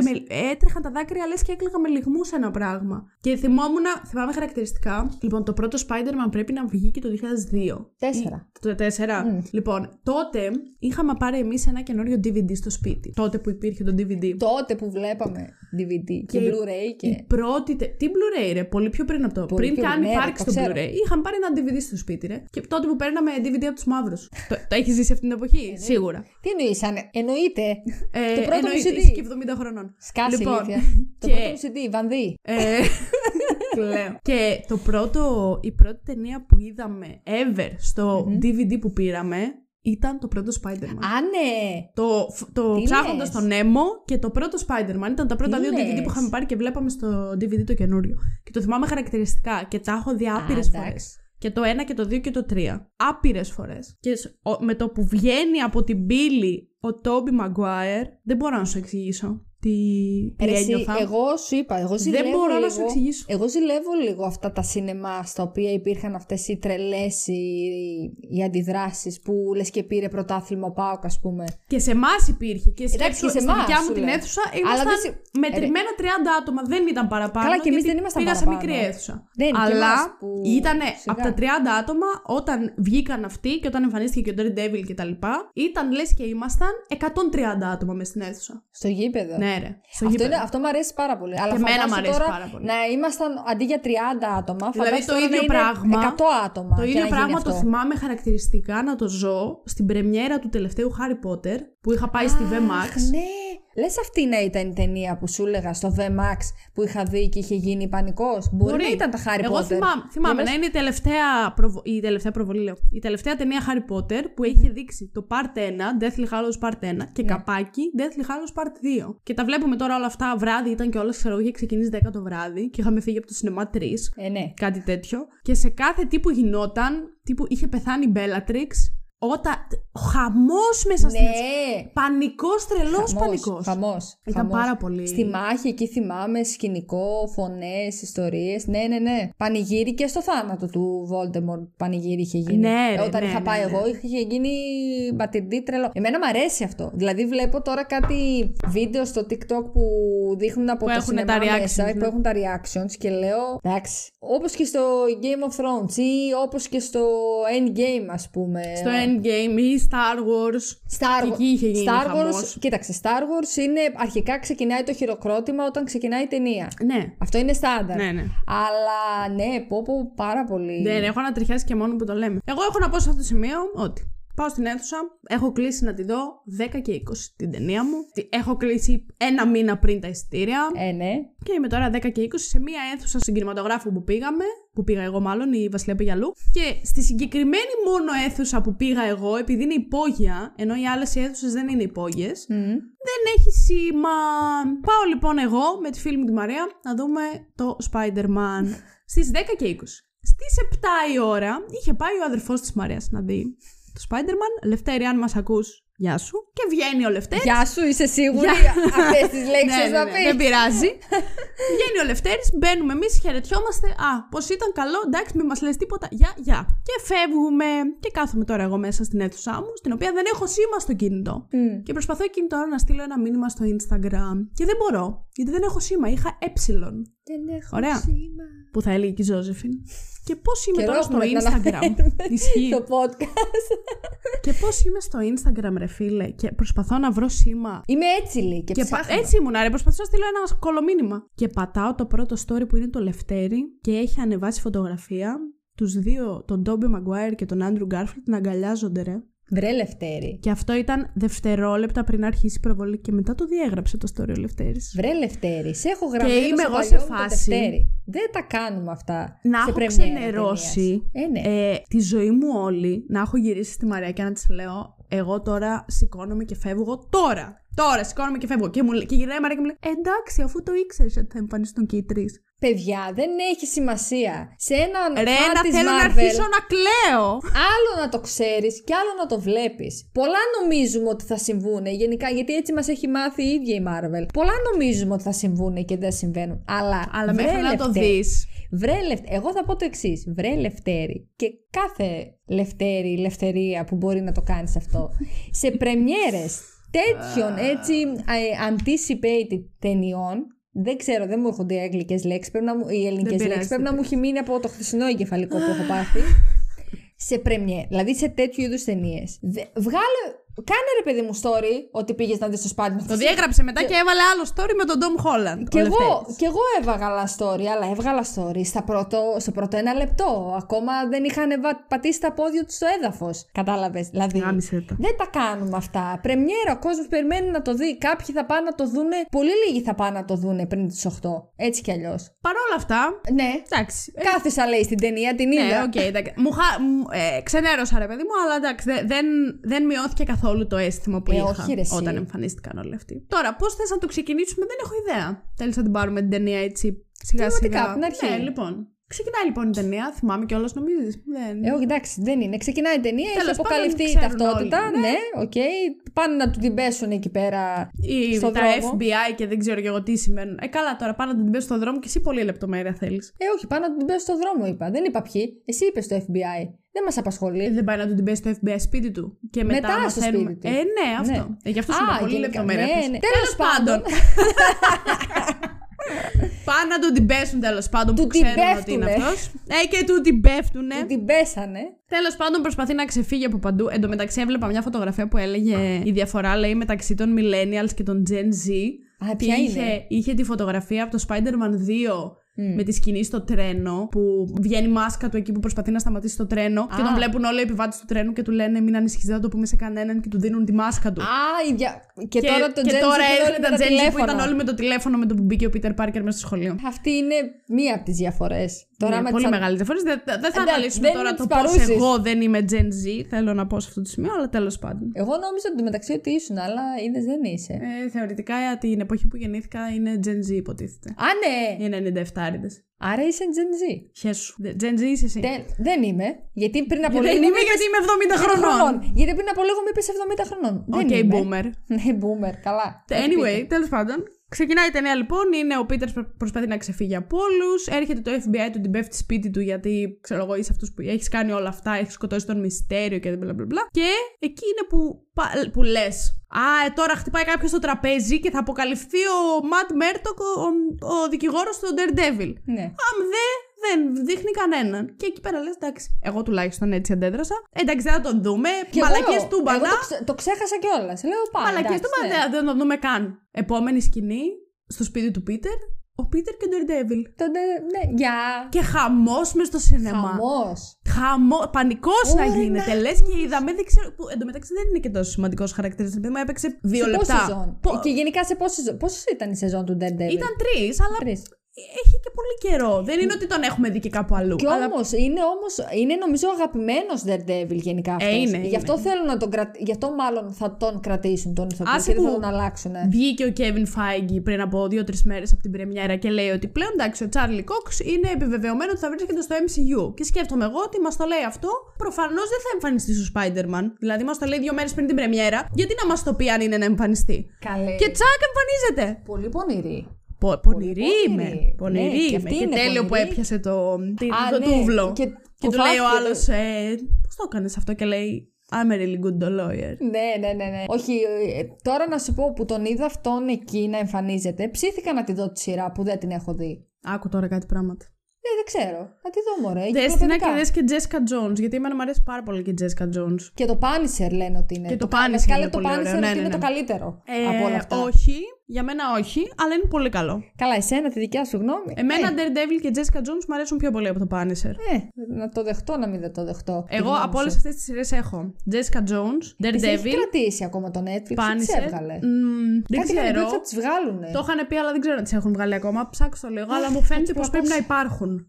Έτρεχαν τα δάκρυα λες και έκλαιγα με λυγμούς ένα πράγμα. Και θυμάμαι χαρακτηριστικά. Λοιπόν, το πρώτο Spider-Man πρέπει να βγήκε το 2002. Το 2004. Λοιπόν, τότε είχαμε πάρει εμείς ένα καινούριο DVD στο σπίτι. Τότε που υπήρχε το DVD. Που βλέπαμε DVD και Blu-ray και. Τι Blu-ray, ρε, πολύ πιο πριν από το. Πριν καν υπάρξει το Blu-ray, είχαν πάρει ένα DVD στο σπίτι, ρε. Και τότε που παίρναμε DVD από τους μαύρους. Το έχεις ζήσει αυτήν την εποχή, σίγουρα. Τι εννοείς, εννοείται. Το πρώτο μου CD. Είσαι και 70 χρονών. Σκάσε η αλήθεια. Το πρώτο μου CD, Βανδύ. Και η πρώτη ταινία που είδαμε ever στο DVD που πήραμε. Ήταν το πρώτο Spider-Man. Α, ναι! Το ψάχνοντας τον Νέμο και το πρώτο Spider-Man. Ήταν τα πρώτα δύο DVD που είχαμε πάρει και βλέπαμε στο DVD το καινούριο. Και το θυμάμαι χαρακτηριστικά και τα έχω δει άπειρες φορές. Και το 1 και το 2 και το 3. Άπειρες φορές. Και με το που βγαίνει από την πύλη ο Τόμπι Μαγκουάιρ, δεν μπορώ να σου εξηγήσω. Εγώ ζηλεύω λίγο αυτά τα σινεμά στα οποία υπήρχαν αυτές οι τρελές οι αντιδράσεις που λες και πήρε πρωτάθλημα ο ΠΑΟΚ, ας πούμε. Και σε εμάς υπήρχε. Και σκέψου, στη δικιά μου την αίθουσα ήμασταν μετρημένα 30 άτομα, δεν ήταν παραπάνω. Καλά, και εμείς δεν ήμασταν παραπάνω. Πήγα σε μικρή αίθουσα. Αλλά ήταν από τα 30 άτομα όταν βγήκαν αυτοί και όταν εμφανίστηκε και ο Daredevil και τα λοιπά, ήταν λες και ήμασταν 130 άτομα μες στην αίθουσα. Στο γήπεδο. Αυτό μου αρέσει πάρα πολύ. Αλλά φαντάζομαι τώρα να ήμασταν αντί για 30 άτομα, δηλαδή το ίδιο πράγμα. 100 άτομα. Το ίδιο πράγμα το θυμάμαι χαρακτηριστικά να το ζω στην πρεμιέρα του τελευταίου Harry Potter που είχα πάει στη VMAX. Ναι. Λες αυτή να ήταν η ταινία που σου έλεγα στο VMAX που είχα δει και είχε γίνει πανικός. Μπορεί να ήταν τα Harry Potter. Εγώ θυμάμαι να είναι η τελευταία ταινία Harry Potter που είχε δείξει το Part 1, Deathly Hallows Part 1 και καπάκι Deathly Hallows Part 2. Και τα βλέπουμε τώρα όλα αυτά βράδυ, ήταν και όλα ξέρω, είχε ξεκινήσει 10 το βράδυ και είχαμε φύγει από το σινεμά 3. Κάτι τέτοιο. Και σε κάθε τι που γινόταν, τύπου είχε πεθάνει η Bellatrix. Χαμός μέσα στην αίθουσα. Πανικός, τρελός πανικός. Χαμός. Ήταν πάρα πολύ. Στη μάχη εκεί θυμάμαι σκηνικό, φωνές, ιστορίες. Ναι. Πανηγύρι και στο θάνατο του Voldemort. Πανηγύρι είχε γίνει. Όταν είχα πάει εγώ, είχε γίνει μπατιντή τρελό. Εμένα μου αρέσει αυτό. Δηλαδή βλέπω τώρα κάτι βίντεο στο TikTok που δείχνουν από το σινεμά μέσα που έχουν τα reactions και λέω εντάξει. Όπως και στο Game of Thrones ή όπως και στο Endgame, ας πούμε. Endgame ή Star Wars. Και εκεί είχε γίνει χαμός. Κοίταξε, Star Wars είναι αρχικά ξεκινάει το χειροκρότημα όταν ξεκινάει η ταινία. Ναι. Αυτό είναι στάνταρ. Ναι. Αλλά ναι, πω πάρα πολύ. Ναι, έχω ανατριχιάσει και μόνο που το λέμε. Εγώ έχω να πω σε αυτό το σημείο ότι πάω στην αίθουσα, έχω κλείσει να τη δω 10 και 20 την ταινία μου. Έχω κλείσει ένα μήνα πριν τα εισιτήρια. Ναι. Και είμαι τώρα 10 και 20 σε μία αίθουσα στον κινηματογράφο που πήγα εγώ μάλλον, η Βασιλεία πήγε αλλού. Και στη συγκεκριμένη μόνο αίθουσα που πήγα εγώ, επειδή είναι υπόγεια, ενώ οι άλλες αίθουσες δεν είναι υπόγειες, δεν έχει σήμα. Πάω λοιπόν εγώ με τη φίλη μου τη Μαρία να δούμε το Spider-Man στις 10 και 20. Στις 7 η ώρα είχε πάει ο αδερφός της Μαρίας να δει το Spider-Man. Λευτέρη, αν μας ακούς, γεια σου. Και βγαίνει ο Λευτέρης. Γεια σου, είσαι σίγουρη αυτές τις λέξεις να πεις? Δεν πειράζει. Βγαίνει ο Λευτέρης, μπαίνουμε εμείς, χαιρετιόμαστε. Πώς ήταν, καλό, εντάξει, μην μας λες τίποτα. Γεια. Και φεύγουμε. Και κάθομαι τώρα εγώ μέσα στην αίθουσά μου, στην οποία δεν έχω σήμα στο κινητό. Και προσπαθώ εκείνη τώρα να στείλω ένα μήνυμα στο Instagram. Και δεν μπορώ, γιατί δεν έχω σήμα. Είχα έψιλον. Ωραία. Σήμα. Που θα έλεγε και η Ζώζεφιν. Και πώς είμαι τώρα στο Instagram. Ισχύει. Το podcast. Και πώς είμαι στο Instagram, ρε φίλε, και προσπαθώ να βρω σήμα. Είμαι έτσι, λέει. Και έτσι ήμουν, ρε. Προσπαθώ να στείλω ένα κολομήνυμα. Και πατάω το πρώτο story που είναι το Λευτέρι και έχει ανεβάσει φωτογραφία. Τους δύο, τον Τόμπι Μαγκουάιρ και τον Άντρου Γκάρφιλντ, να αγκαλιάζονται, ρε. Βρε Λευτέρη. Και αυτό ήταν δευτερόλεπτα πριν αρχίσει η προβολή και μετά το διέγραψε το story ο Λευτέρης. Βρε Λευτέρη, σε έχω γραμμένο και είμαι εγώ σε φάση. Δεν τα κάνουμε αυτά. Να σε έχω ξενερώσει τη ζωή μου όλη, να έχω γυρίσει στη Μαρία και να της λέω: εγώ τώρα σηκώνομαι και φεύγω τώρα. Τώρα σηκώνομαι και φεύγω. Και, και γυρνάει η Μαρία και μου λέει: εντάξει, αφού το ήξερες ότι θα εμφανιστούν και οι τρεις. Παιδιά, δεν έχει σημασία. Σε έναν φαν της Marvel, θέλω να αρχίσω να κλαίω. Άλλο να το ξέρεις και άλλο να το βλέπεις. Πολλά νομίζουμε ότι θα συμβούνε γενικά, γιατί έτσι μας έχει μάθει η ίδια η Marvel. Πολλά νομίζουμε ότι θα συμβούνε και δεν συμβαίνουν. Αλλά μέχρι να το δεις. Εγώ θα πω το εξής. Βρε Λευτέρη, και κάθε Λευτέρη, Λευτερία που μπορεί να το κάνεις αυτό, σε πρεμιέρες τέτοιων έτσι anticipated ταινιών. Δεν ξέρω, δεν μου έρχονται οι αγγλικές λέξεις, οι ελληνικές λέξεις. Πρέπει να μου έχει μείνει από το χθεσινό εγκεφαλικό που έχω πάθει. Σε πρεμιέ, δηλαδή σε τέτοιου είδους ταινίες. Βγάλε, κάνε ρε παιδί μου story ότι πήγες να δεις το Spider-Man. Το διέγραψε μετά και έβαλε άλλο story με τον Tom Holland. Κι εγώ έβγαλα story, αλλά έβγαλα story στο πρώτο 1 λεπτό. Ακόμα δεν είχαν πατήσει τα πόδια τους στο έδαφος. Κατάλαβες, δηλαδή. Δεν τα κάνουμε αυτά. Πρεμιέρα, ο κόσμος περιμένει να το δει. Κάποιοι θα πάνε να το δούνε. Πολύ λίγοι θα πάνε να το δούνε πριν τις 8. Έτσι κι αλλιώς. Παρ' όλα αυτά. Ναι. Εντάξει. Κάθισα, λέει, στην ταινία, την είδα. Ναι, okay, ξενέρωσα ρε παιδί μου, αλλά εντάξει, δεν μειώθηκε καθόλου το αίσθημα που είχα όταν εμφανίστηκαν όλοι αυτοί. Τώρα, πώς θες να το ξεκινήσουμε, δεν έχω ιδέα. Θέλεις να την πάρουμε την ταινία έτσι σιγά-σιγά. Ναι, λοιπόν. Ξεκινάει λοιπόν η ταινία, θυμάμαι κιόλας, νομίζεις. Εντάξει, δεν είναι. Ξεκινάει η ταινία, έχει αποκαλυφθεί η ταυτότητα. Όλοι, ναι, οκ. Okay. Πάνε να του την πέσουν εκεί πέρα. Στο τα δρόμο. FBI και δεν ξέρω κι εγώ τι σημαίνουν. Καλά, τώρα πάνε να την πέσουν στο δρόμο και εσύ πολλή λεπτομέρεια θέλεις. Όχι, πάνε να την πέσουν στο δρόμο, είπα. Δεν είπα ποιοι. Εσύ είπες το FBI. Δεν μας απασχολεί. Δεν πάει να του την πέσει στο FBI σπίτι του. Και μετά στο σπίτι του. Ναι, αυτό. Ναι. Γι' αυτό είναι πολύ λεπτομέρεια. Ναι. Τέλος πάντων. Πάνε να τον την πέσουν τέλος πάντων, που ξέρουν ότι είναι αυτός. Και του την πέφτουνε. Του την πέσανε. Τέλος πάντων προσπαθεί να ξεφύγει από παντού. Εν τω μεταξύ έβλεπα μια φωτογραφία που έλεγε η διαφορά, λέει, μεταξύ των millennials και των Gen Z. Και είχε τη φωτογραφία από το Spider-Man 2. Με τη σκηνή στο τρένο που βγαίνει μάσκα του εκεί που προσπαθεί να σταματήσει το τρένο. Και τον βλέπουν όλοι οι επιβάτες του τρένου και του λένε: μην ανησυχείς, δεν το πούμε σε κανέναν, και του δίνουν τη μάσκα του. Και τώρα έρχεται τα Gen Z που ήταν όλοι με το τηλέφωνο με το που μπήκε ο Peter Parker μέσα στο σχολείο. Αυτή είναι μία από τις διαφορές. Πολύ μεγάλες διαφορές. Δεν θα αναλύσουμε τώρα το πώς εγώ δεν είμαι Gen Z, θέλω να πω σε αυτό το σημείο, αλλά τέλος πάντων. Εγώ νόμιζα ότι μεταξύ ότι ήσουν, αλλά είδες δεν είσαι. Θεωρητικά την εποχή που γεννήθηκα είναι Gen Z, υποτίθεται. Α, ναι! Είναι 97. Άρα είσαι Gen Z. Gen Z είσαι εσύ. Δεν είμαι. Γιατί πριν από λίγο. Δεν είμαι, γιατί είμαι 70 χρονών. Γιατί πριν από λίγο μου είπες 70 χρονών. Οκ, boomer. Ναι, boomer, καλά. Anyway, τέλος πάντων. Ξεκινάει η ταινία λοιπόν. Είναι ο Πίτερ προσπαθεί να ξεφύγει από όλους. Έρχεται το FBI, του την πέφτει σπίτι του, γιατί ξέρω εγώ είσαι αυτός που έχεις κάνει όλα αυτά. Έχεις σκοτώσει τον Μυστέριο και μπλα μπλα μπλα. Και εκεί είναι που λες: τώρα χτυπάει κάποιος στο τραπέζι και θα αποκαλυφθεί ο Ματ Μέρτοκ, ο δικηγόρος του Daredevil. Ναι. Δεν δείχνει κανέναν. Και εκεί πέρα λες: εντάξει, εγώ τουλάχιστον έτσι αντέδρασα. Εντάξει, δεν θα τον δούμε. Μαλακίες του μπαλά. Το ξέχασα κιόλας. Λέω: πάμε. Μαλακίες του μπαλά, δεν τον δούμε καν. Επόμενη σκηνή, στο σπίτι του Πίτερ. Ο Πίτερ και ο Daredevil. Ναι, γεια. Και χαμός μες στο σινεμά. Χαμός. Πανικός να γίνεται. Λες και είδαμε. Δεν ξέρω. Εν τω μεταξύ δεν είναι και τόσο σημαντικός χαρακτήρας. Επειδή έπαιξε 2 λεπτά. Και γενικά σε πόσες ήταν η σεζόν του Daredevil? Ήταν 3, αλλά. 3. Έχει και πολύ καιρό. Δεν είναι ότι τον έχουμε δει και κάπου αλλού. Και είναι νομίζω αγαπημένος Daredevil γενικά αυτός. Γι' αυτό θέλουν να τον κρατήσουν. Γι' αυτό μάλλον θα τον κρατήσουν τον ηθοποιό και δεν θα τον αλλάξουν. Βγήκε ο Kevin Feige πριν από 2-3 μέρες από την πρεμιέρα και λέει ότι πλέον εντάξει, ο Charlie Cox είναι επιβεβαιωμένο ότι θα βρίσκεται στο MCU. Και σκέφτομαι εγώ ότι μας το λέει αυτό. Προφανώς δεν θα εμφανιστεί στο Spider-Man. Δηλαδή μας το λέει 2 μέρες πριν την πρεμιέρα. Γιατί να μας το πει αν είναι να εμφανιστεί? Καλή. Και τσακ, εμφανίζεται. Πολύ πονηρή. Πονηρή είμαι. Και τέλειο που έπιασε το τούβλο. Και του λέει ο άλλος: πώς το έκανες αυτό? Και λέει: I'm a really good lawyer. Ναι. Όχι, τώρα να σου πω που τον είδα αυτόν εκεί να εμφανίζεται, ψήθηκα να τη δω τη σειρά που δεν την έχω δει. Άκου τώρα κάτι πράγματα. Δεν ξέρω. Να τη δω, μωρέ. Δεστινά και δες και Jessica Jones. Γιατί εμένα μου αρέσει πάρα πολύ και Jessica Jones. Και το Punisher λένε ότι είναι. Και το Punisher είναι το καλύτερο από όλα αυτά. Όχι. Για μένα όχι, αλλά είναι πολύ καλό. Καλά, εσένα, τη δικιά σου γνώμη. Εμένα Daredevil και Jessica Jones μου αρέσουν πιο πολύ από το Punisher. Να το δεχτώ, να μην δεν το δεχτώ. Εγώ από όλες αυτές τις σειρές έχω Jessica Jones, Daredevil. Έχει κρατήσει ακόμα το Netflix, Punisher. Δεν ξέρω. Θα τις βγάλουν. Το είχαν πει, αλλά δεν ξέρω αν τις έχουν βγάλει ακόμα. Ψάξω το λίγο, αλλά μου φαίνεται πως πρέπει να υπάρχουν.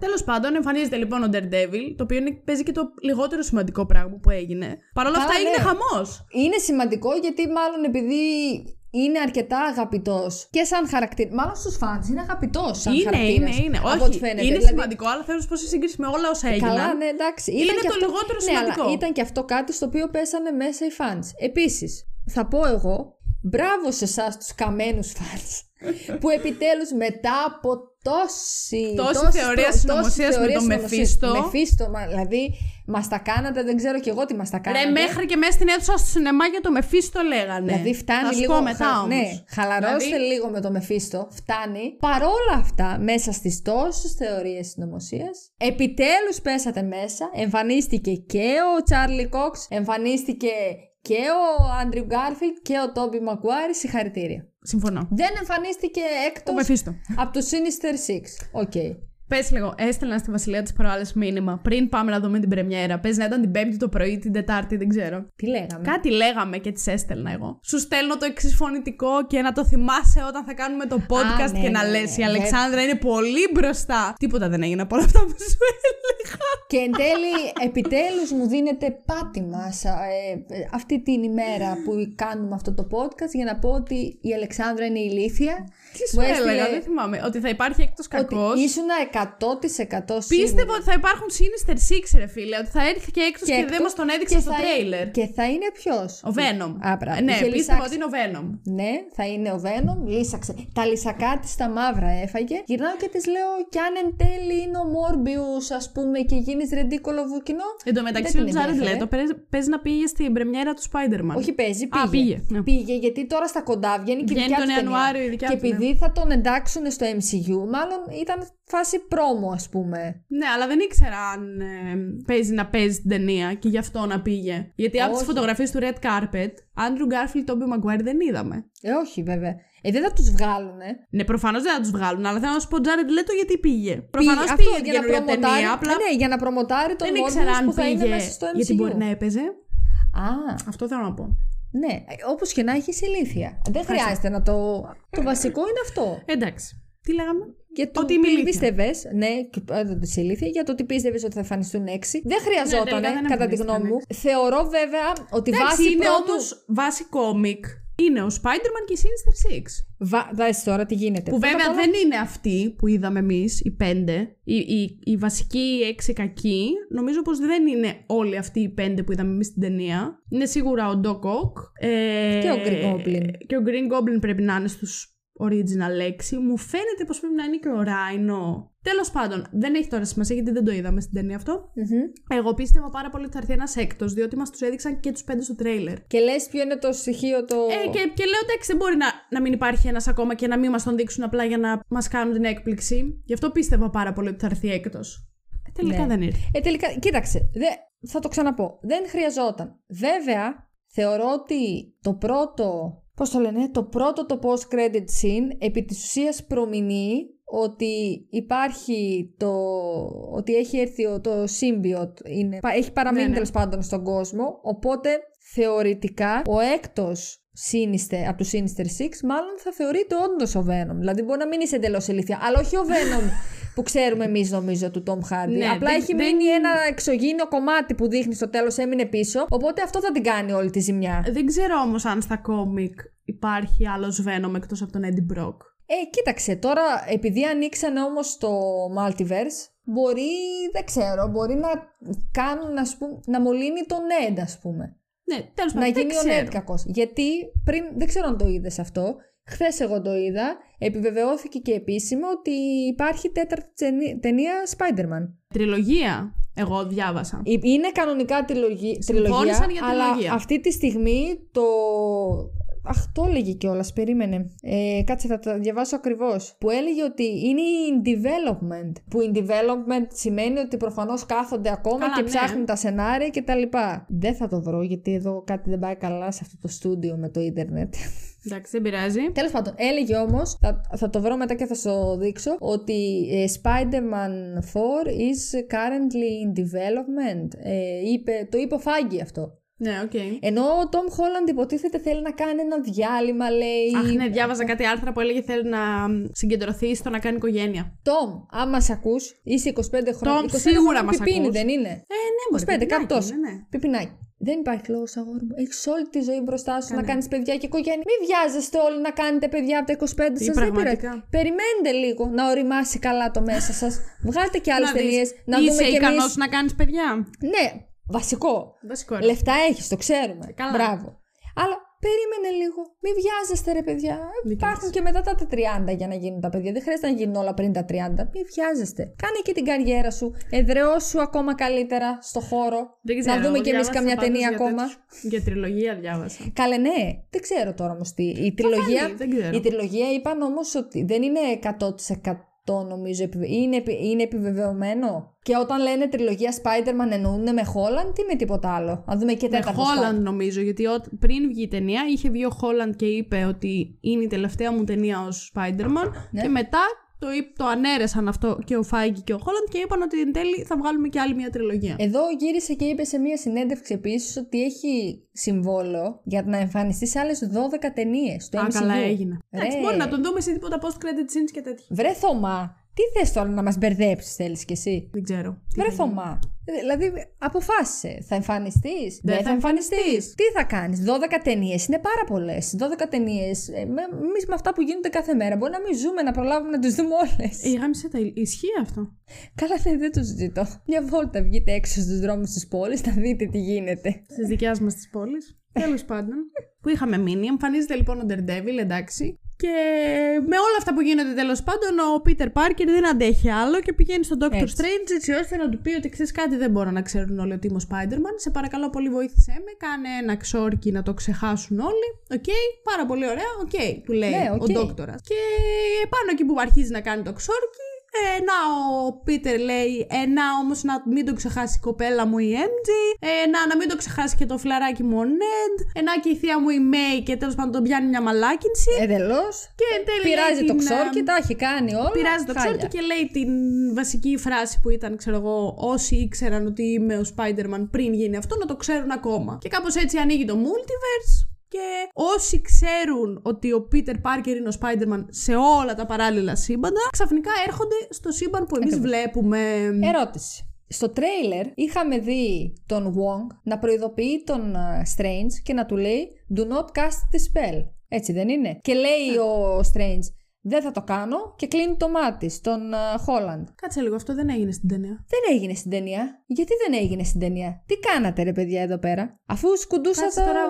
Τέλος πάντων, εμφανίζεται λοιπόν ο Daredevil, το οποίο παίζει και το λιγότερο σημαντικό πράγμα που έγινε. Παρ' όλα αυτά έγινε χαμός. Είναι σημαντικό γιατί μάλλον επειδή είναι αρκετά αγαπητός και σαν χαρακτήρα. Μάλλον στους φανς είναι αγαπητός σαν χαρακτήρας. Είναι. Όχι, φαίνεται, είναι σημαντικό, αλλά θέλω να πω σε σύγκριση με όλα όσα έγιναν. Καλά, ναι, εντάξει. Είναι το αυτό λιγότερο σημαντικό. Αλλά ήταν και αυτό κάτι στο οποίο πέσανε μέσα οι φανς. Επίσης, θα πω εγώ, μπράβο σε εσάς τους καμένους φανς που επιτέλους μετά από τόση θεωρία συνωμοσίας με τον Μεφίστο, δηλαδή μας τα κάνατε, δεν ξέρω κι εγώ τι μας τα κάνατε. Ρε, μέχρι και μέσα στην αίθουσα στο σινεμά για το Μεφίστο λέγανε. Δηλαδή φτάνει λίγο μετά όμως. Ναι, χαλαρώστε λίγο με το Μεφίστο, φτάνει. Παρόλα αυτά, μέσα στις τόσες θεωρίες συνωμοσίας, επιτέλους πέσατε μέσα, εμφανίστηκε και ο Τσάρλι Κόξ, εμφανίστηκε και ο Άντριου Γκάρφιλντ και ο Τόμπι Μακουάρη, συγχαρητήρια. Συμφωνώ. Δεν εμφανίστηκε έκτος από το Sinister Six. Οκ. Πες λίγο, έστελνα στη Βασιλεία της προάλλες μήνυμα πριν πάμε να δούμε την πρεμιέρα. Πες να ήταν την Πέμπτη το πρωί ή την Τετάρτη, δεν ξέρω. Τι λέγαμε. Κάτι λέγαμε και τις έστελνα εγώ. Σου στέλνω το εξής φωνητικό και να το θυμάσαι όταν θα κάνουμε το podcast και να λες η Αλεξάνδρα είναι πολύ μπροστά. Τίποτα δεν έγινε από όλα αυτά που σου έλεγα. Και εν τέλει, επιτέλους μου δίνεται πάτημα αυτή την ημέρα που κάνουμε αυτό το podcast για να πω ότι η Αλεξάνδρα είναι ηλίθια. Τι σου έλεγα, δεν θυμάμαι. Ότι θα υπάρχει έκτος κακός. Ήσουνα 100% σίγουρα. Πίστευα ότι θα υπάρχουν Sinister Six, ρε φίλε. Ότι θα έρθει και έκτος και δεν μας τον έδειξε στο τρέιλερ. Και θα είναι ποιος? Ο Venom. Ναι, πίστευα ότι είναι ο Venom. Ναι, θα είναι ο Venom. Λύσαξε. Τα λυσακά της τα μαύρα έφαγε. Γυρνάω και της λέω κι αν εν τέλει είναι ο Morbius, ας πούμε, και γίνεις ρεντίκολο βουκινό. Εν τω μεταξύ ο Τζάρετ Λέτο παίζει να πήγε στην πρεμιέρα του Spider-Man. Όχι, πήγε γιατί τώρα στα κοντά βγαίνει και τον Ιανουάριο. Και επειδή θα τον εντάξουν στο MCU, μάλλον ήταν φάση πρόμο, ας πούμε. Ναι, αλλά δεν ήξερα αν παίζει να παίζει την ταινία και γι' αυτό να πήγε. Γιατί από τις φωτογραφίες του Red Carpet, Andrew Garfield, Tobey Maguire δεν είδαμε. Όχι, βέβαια. Δεν θα τους βγάλουνε. Ναι, προφανώς δεν θα τους βγάλουν, αλλά θέλω να σου πω Jared Leto γιατί πήγε. Προφανώς πήγε για να προμοτάρει. Ναι, για να προμοτάρει τον Morbius που θα είναι μέσα στο MCU. Γιατί μπορεί να έπαιζε. Αυτό θέλω να πω. Ναι, όπως και να έχεις ηλίθεια. Δεν χρειάζεται να το. Το βασικό είναι αυτό. Εντάξει. Τι λέγαμε? Για το ότι πίστευες, ναι, σε ηλίθεια, για το ότι πίστευες ότι θα εμφανιστούν 6. Δεν χρειαζόταν, κατά τη γνώμη μου. Θεωρώ βέβαια ότι βάση κόμικ είναι ο Spider-Man και η Sinister Six. Δες τώρα τι γίνεται. Που βέβαια δεν είναι αυτή που είδαμε εμείς, οι 5. Οι βασικοί, οι 6 κακοί. Νομίζω πως δεν είναι όλοι αυτοί οι 5 που είδαμε εμείς στην ταινία. Είναι σίγουρα ο Doc Ock. Και ο Green Goblin. Και ο Green Goblin πρέπει να είναι στους original λέξη. Μου φαίνεται πως πρέπει να είναι και ο Rhino. Τέλος πάντων, δεν έχει τώρα σημασία γιατί δεν το είδαμε στην ταινία αυτό. Εγώ πίστευα πάρα πολύ ότι θα έρθει ένας έκτος, διότι μας τους έδειξαν και τους 5 στο τρέιλερ. Και λες ποιο είναι το στοιχείο το. Και λέω εντάξει, δεν μπορεί να μην υπάρχει ένας ακόμα και να μην μας τον δείξουν απλά για να μας κάνουν την έκπληξη. Γι' αυτό πίστευα πάρα πολύ ότι θα έρθει έκτος. Τελικά δεν ήρθε. Τελικά, κοίταξε, θα το ξαναπώ. Δεν χρειαζόταν. Βέβαια, θεωρώ ότι το πρώτο. Πώς το λένε, το πρώτο το post-credit scene επί της ουσίας προμηνεί ότι υπάρχει ότι έχει έρθει το symbiote, έχει παραμείνει τέλος πάντων στον κόσμο, οπότε θεωρητικά ο έκτος από του Sinister Six μάλλον θα θεωρείται όντως ο Venom. Δηλαδή μπορεί να μην είσαι εντελώς ηλίθια, αλλά όχι ο Venom που ξέρουμε εμείς νομίζω του Tom Hardy. Ναι, απλά έχει μείνει ένα εξωγήινο κομμάτι που δείχνει στο τέλος, έμεινε πίσω. Οπότε αυτό θα την κάνει όλη τη ζημιά. Δεν ξέρω όμως αν στα κόμικ υπάρχει άλλος Venom εκτός από τον Eddie Brock. Κοίταξε τώρα, επειδή ανοίξανε όμως το Multiverse, μπορεί, δεν ξέρω, μπορεί να κάνουν, ας πούμε, να μολύνει τον Ned, ας πούμε. Ναι, τέλος πάντων. Να γίνει ο Ned κακός. Γιατί πριν, δεν ξέρω αν το είδες αυτό. Χθες εγώ το είδα, επιβεβαιώθηκε και επίσημα ότι υπάρχει τέταρτη ταινία Spider-Man. Τριλογία, εγώ διάβασα. Είναι κανονικά τριλογία, αλλά αυτή τη στιγμή το. Αχ, το έλεγε κιόλας, περίμενε. Κάτσε, θα το διαβάσω ακριβώς. Που έλεγε ότι είναι in development. Που in development σημαίνει ότι προφανώς κάθονται ακόμα και ψάχνουν τα σενάρια κτλ. Δεν θα το βρω, γιατί εδώ κάτι δεν πάει καλά σε αυτό το στούντιο με το ίντερνετ. Εντάξει, δεν πειράζει. Τέλος πάντων, έλεγε όμως, θα το βρω μετά και θα σου δείξω, ότι Spider-Man 4 is currently in development. Το είπε ο Feige αυτό. Ναι, οκ. Okay. Ενώ ο Tom Holland υποτίθεται θέλει να κάνει ένα διάλειμμα, λέει. Αχ, ναι, διάβαζα κάτι άρθρα που έλεγε θέλει να συγκεντρωθεί στο να κάνει οικογένεια. Tom, άμα μας ακούς, είσαι 25 χρόνια. Tom, σίγουρα μας ακούς. Πιπίνι δεν είναι? Ναι, 25, κάπου τόσο. Πιπινάκι. Δεν υπάρχει λόγος, αγόρι μου. Έχεις όλη τη ζωή μπροστά σου να κάνεις παιδιά και οικογένεια. Μην βιάζεστε όλοι να κάνετε παιδιά από τα 25 σας. Πραγματικά. Περιμένετε λίγο να οριμάσει καλά το μέσα σας. Βγάλτε και άλλες ταινίες να δούμε κι εμείς. Είσαι ικανός να κάνεις παιδιά. Ναι, βασικό. Λεφτά έχεις, το ξέρουμε. Καλά. Μπράβο. Αλλά περίμενε λίγο. Μην βιάζεστε, ρε παιδιά. Υπάρχουν και μετά τα 30 για να γίνουν τα παιδιά. Δεν χρειάζεται να γίνουν όλα πριν τα 30. Μην βιάζεστε. Κάνε και την καριέρα σου. Εδραιώσου ακόμα καλύτερα στο χώρο. Δεν ξέρω, να δούμε κι εμείς καμιά ταινία ακόμα. Για τριλογία διάβασα. Καλέ, ναι. Δεν ξέρω τώρα όμως τι. Η τριλογία είπαν όμως ότι δεν είναι 100%. Νομίζω, είναι επιβεβαιωμένο. Και όταν λένε τριλογία Spider-Man εννοούν με Holland ή με τίποτα άλλο? Να δούμε και τέταρτο. Με Holland νομίζω, γιατί πριν βγει η ταινία είχε βγει ο Holland και είπε ότι είναι η τελευταία μου ταινία ως Spider-Man, ναι. Και μετά το ανέρεσαν αυτό και ο Feige και ο Holland και είπαν ότι εν τέλει θα βγάλουμε και άλλη μια τριλογία. Εδώ γύρισε και είπε σε μια συνέντευξη επίσης ότι έχει συμβόλαιο για να εμφανιστεί σε άλλες 12 ταινίες. Α, MCU. Καλά έγινε. Εντάξει, μπορεί να τον δούμε σε τίποτα post-credit scenes και τέτοια. Βρε Θωμά, τι θες τώρα να μας μπερδέψεις, θέλεις κι εσύ? Δεν ξέρω. Βρε Θωμά. Δηλαδή, αποφάσισε. Θα εμφανιστείς? Δεν θα εμφανιστείς. Τι θα κάνεις? 12 ταινίες είναι πάρα πολλές. 12 ταινίες. Εμείς με αυτά που γίνονται κάθε μέρα, μπορεί να μην ζούμε, να προλάβουμε να τις δούμε όλες. Γάμισε τα. Ισχύει αυτό. Καλά, δεν το συζητώ. Μια βόλτα βγείτε έξω στους δρόμους της πόλης, θα δείτε τι γίνεται. Στις δικιάς μας της πόλης. Τέλος πάντων. Που είχαμε μείνει. Εμφανίζεται λοιπόν ο Daredevil, εντάξει. Και με όλα αυτά που γίνονται, τέλος πάντων, ο Peter Parker δεν αντέχει άλλο και πηγαίνει στον Doctor Strange έτσι ώστε να του πει ότι ξέρεις κάτι, δεν μπορώ να ξέρουν όλοι ότι είμαι ο Spider-Man. Σε παρακαλώ πολύ, βοήθησέ με. Κάνε ένα ξόρκι να το ξεχάσουν όλοι. Οκ, πάρα πολύ ωραία. Οκ, του λέει ο Δόκτορας. Και πάνω εκεί που αρχίζει να κάνει το ξόρκι, να ο Peter λέει, να όμως να μην το ξεχάσει η κοπέλα μου η MJ, να μην το ξεχάσει και το φλαράκι μου ο Ned, να και η θεία μου η May, και τέλος πάντων τον πιάνει μια μαλάκινση. Εντελώς. Πειράζει το ξόρκι, τα έχει κάνει όλα. Πειράζει το ξόρκι και λέει την βασική φράση που ήταν, ξέρω εγώ, όσοι ήξεραν ότι είμαι ο Spider-Man πριν γίνει αυτό, να το ξέρουν ακόμα. Και κάπως έτσι ανοίγει το multiverse. Και όσοι ξέρουν ότι ο Peter Parker είναι ο Spider-Man σε όλα τα παράλληλα σύμπαντα, ξαφνικά έρχονται στο σύμπαν που εμείς βλέπουμε. Ερώτηση. Στο τρέιλερ είχαμε δει τον Wong να προειδοποιεί τον Strange και να του λέει Do not cast the spell. Έτσι δεν είναι? Και λέει ο Strange, δεν θα το κάνω, και κλείνει το μάτι στον Holland. Κάτσε λίγο, αυτό δεν έγινε στην ταινία. Δεν έγινε στην ταινία. Γιατί δεν έγινε στην ταινία? Τι κάνατε, ρε παιδιά, εδώ πέρα? Αφού σκουντούσα. Κάτσε τώρα,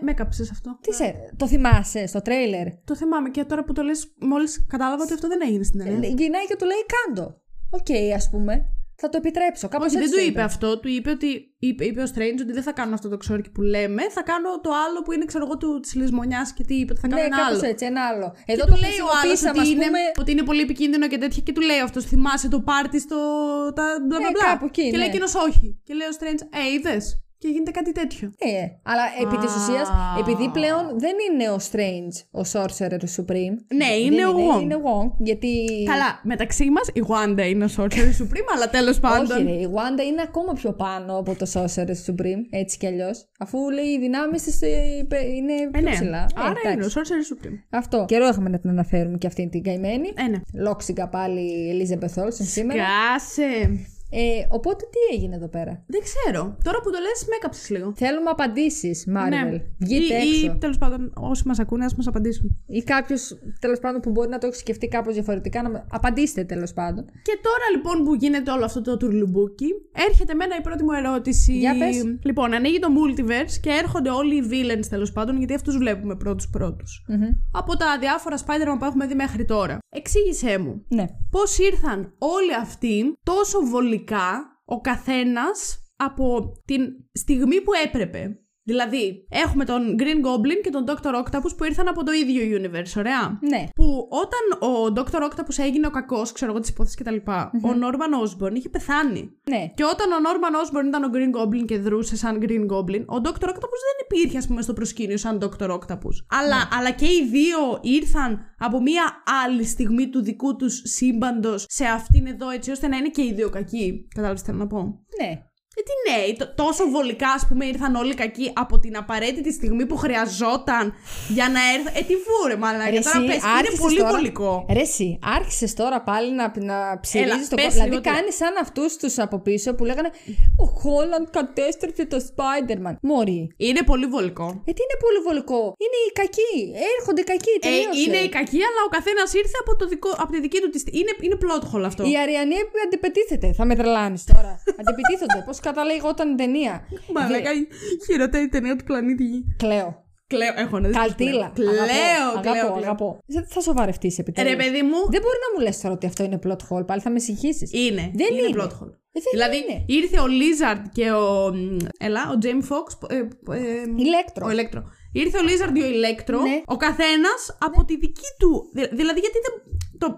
με έκαψες αυτό. Τι το θυμάσαι στο τρέιλερ? Το θυμάμαι, και τώρα που το λες, μόλις κατάλαβα ότι αυτό δεν έγινε στην ταινία. Γυρνάει και του λέει κάντο. Οκ, ας πούμε. Θα το επιτρέψω. Κάπως έτσι. Δεν του είπε αυτό. Του είπε ότι. Είπε ο Strange ότι δεν θα κάνω αυτό το ξόρκι που λέμε. Θα κάνω το άλλο που είναι, ξέρω εγώ, τη λησμονιά και τι είπε. Θα κάνω ένα άλλο. Έτσι, ένα άλλο. Εδώ του λέει ο άλλος ότι είναι πολύ επικίνδυνο και τέτοια. Και του λέει αυτό. Θυμάσαι το πάρτι στο. Τα μπλα μπλα μπλα. Και λέει εκείνος όχι. Και λέει ο Strange, είδες. Και γίνεται κάτι τέτοιο. Αλλά επί της ουσίας, επειδή πλέον δεν είναι ο Strange ο Sorcerer Supreme. Ναι, είναι ο Wong. Είναι Wong, γιατί. Καλά, μεταξύ μας η Wanda είναι ο Sorcerer Supreme, αλλά τέλος πάντων. Όχι, ρε, η Wanda είναι ακόμα πιο πάνω από το Sorcerer Supreme, έτσι κι αλλιώς. Αφού λέει οι δυνάμεις της είναι πιο ψηλά. Άρα είναι ο Sorcerer Supreme. Αυτό. Καιρό έχουμε να την αναφέρουμε και αυτήν την καημένη. Λόξιγκα πάλι η Elizabeth Olsen σήμερα. Σκάσε. Οπότε τι έγινε εδώ πέρα? Δεν ξέρω. Τώρα που το λες, με έκαψες λίγο. Θέλουμε απαντήσεις, Marvel. Ναι. Βγείτε έξω. Ή τέλος πάντων, όσοι μας ακούνε, ας μας απαντήσουν. Ή κάποιος τέλος πάντων που μπορεί να το έχει σκεφτεί κάπως διαφορετικά, να απαντήσετε τέλος πάντων. Και τώρα λοιπόν που γίνεται όλο αυτό το τουρλουμπούκι, έρχεται εμένα η πρώτη μου ερώτηση. Για πες. Λοιπόν, ανοίγει το multiverse και έρχονται όλοι οι villains τέλος πάντων, γιατί αυτούς βλέπουμε πρώτους. Από τα διάφορα Spider-Man που έχουμε δει μέχρι τώρα. Εξήγησέ μου, πώς ήρθαν όλοι αυτοί τόσο βολικά ο καθένας από την στιγμή που έπρεπε Δηλαδή, έχουμε τον Green Goblin και τον Doctor Octopus που ήρθαν από το ίδιο universe, ωραία. Ναι. Που όταν ο Doctor Octopus έγινε ο κακός, ξέρω εγώ, της υπόθεσης κτλ., ο Norman Osborn είχε πεθάνει. Ναι. Και όταν ο Norman Osborn ήταν ο Green Goblin και δρούσε σαν Green Goblin, ο Doctor Octopus δεν υπήρχε, ας πούμε, στο προσκήνιο σαν Doctor Octopus. Αλλά, ναι, αλλά και οι δύο ήρθαν από μία άλλη στιγμή του δικού τους σύμπαντος σε αυτήν εδώ, έτσι ώστε να είναι και οι δύο κακοί. Κατάλαβες τι θέλω να πω. Ναι. Τι ναι, τόσο βολικά, ας πούμε, ήρθαν όλοι κακοί από την απαραίτητη στιγμή που χρειαζόταν για να έρθουν. Τι βούρε, μάλλον. Ρε, τώρα πες, είναι πολύ τώρα, βολικό. Ρε, εσύ, άρχισες τώρα πάλι να ψηρίζεις τον κόσμο. Δηλαδή, κάνεις σαν αυτούς τους από πίσω που λέγανε ο Χόλαντ κατέστρεψε το Spider-Man. Μωρή. Είναι πολύ βολικό. Τι είναι πολύ βολικό. Είναι οι κακοί. Έρχονται κακοί. Είναι οι κακοί, αλλά ο καθένας ήρθε από τη δική του τη. Είναι plot hole αυτό. Η Αριανή αντιπετίθεται. Θα με τρελάνεις τώρα. Αντιπετίθονται. Καταλήγονταν ταινία. Μαλάκα, χειρότερη ταινία του πλανήτη Γη. Κλαίω, έχω να δει. Καλτήλα. Κλαίω. Θα σοβαρευτείς επιτέλους. Ρε παιδί μου. Δεν μπορεί να μου λες τώρα ότι αυτό είναι plot hole, πάλι θα με συγχύσεις. Είναι. Δεν είναι plot hole. Δηλαδή είναι. Ήρθε ο Lizard και ο. Ο Jamie Foxx. Ηλέκτρο. Ο Ηλέκτρο. Ήρθε ο Lizard και ο Ηλέκτρο. Ναι. Ο καθένας από τη δική του. Δηλαδή, γιατί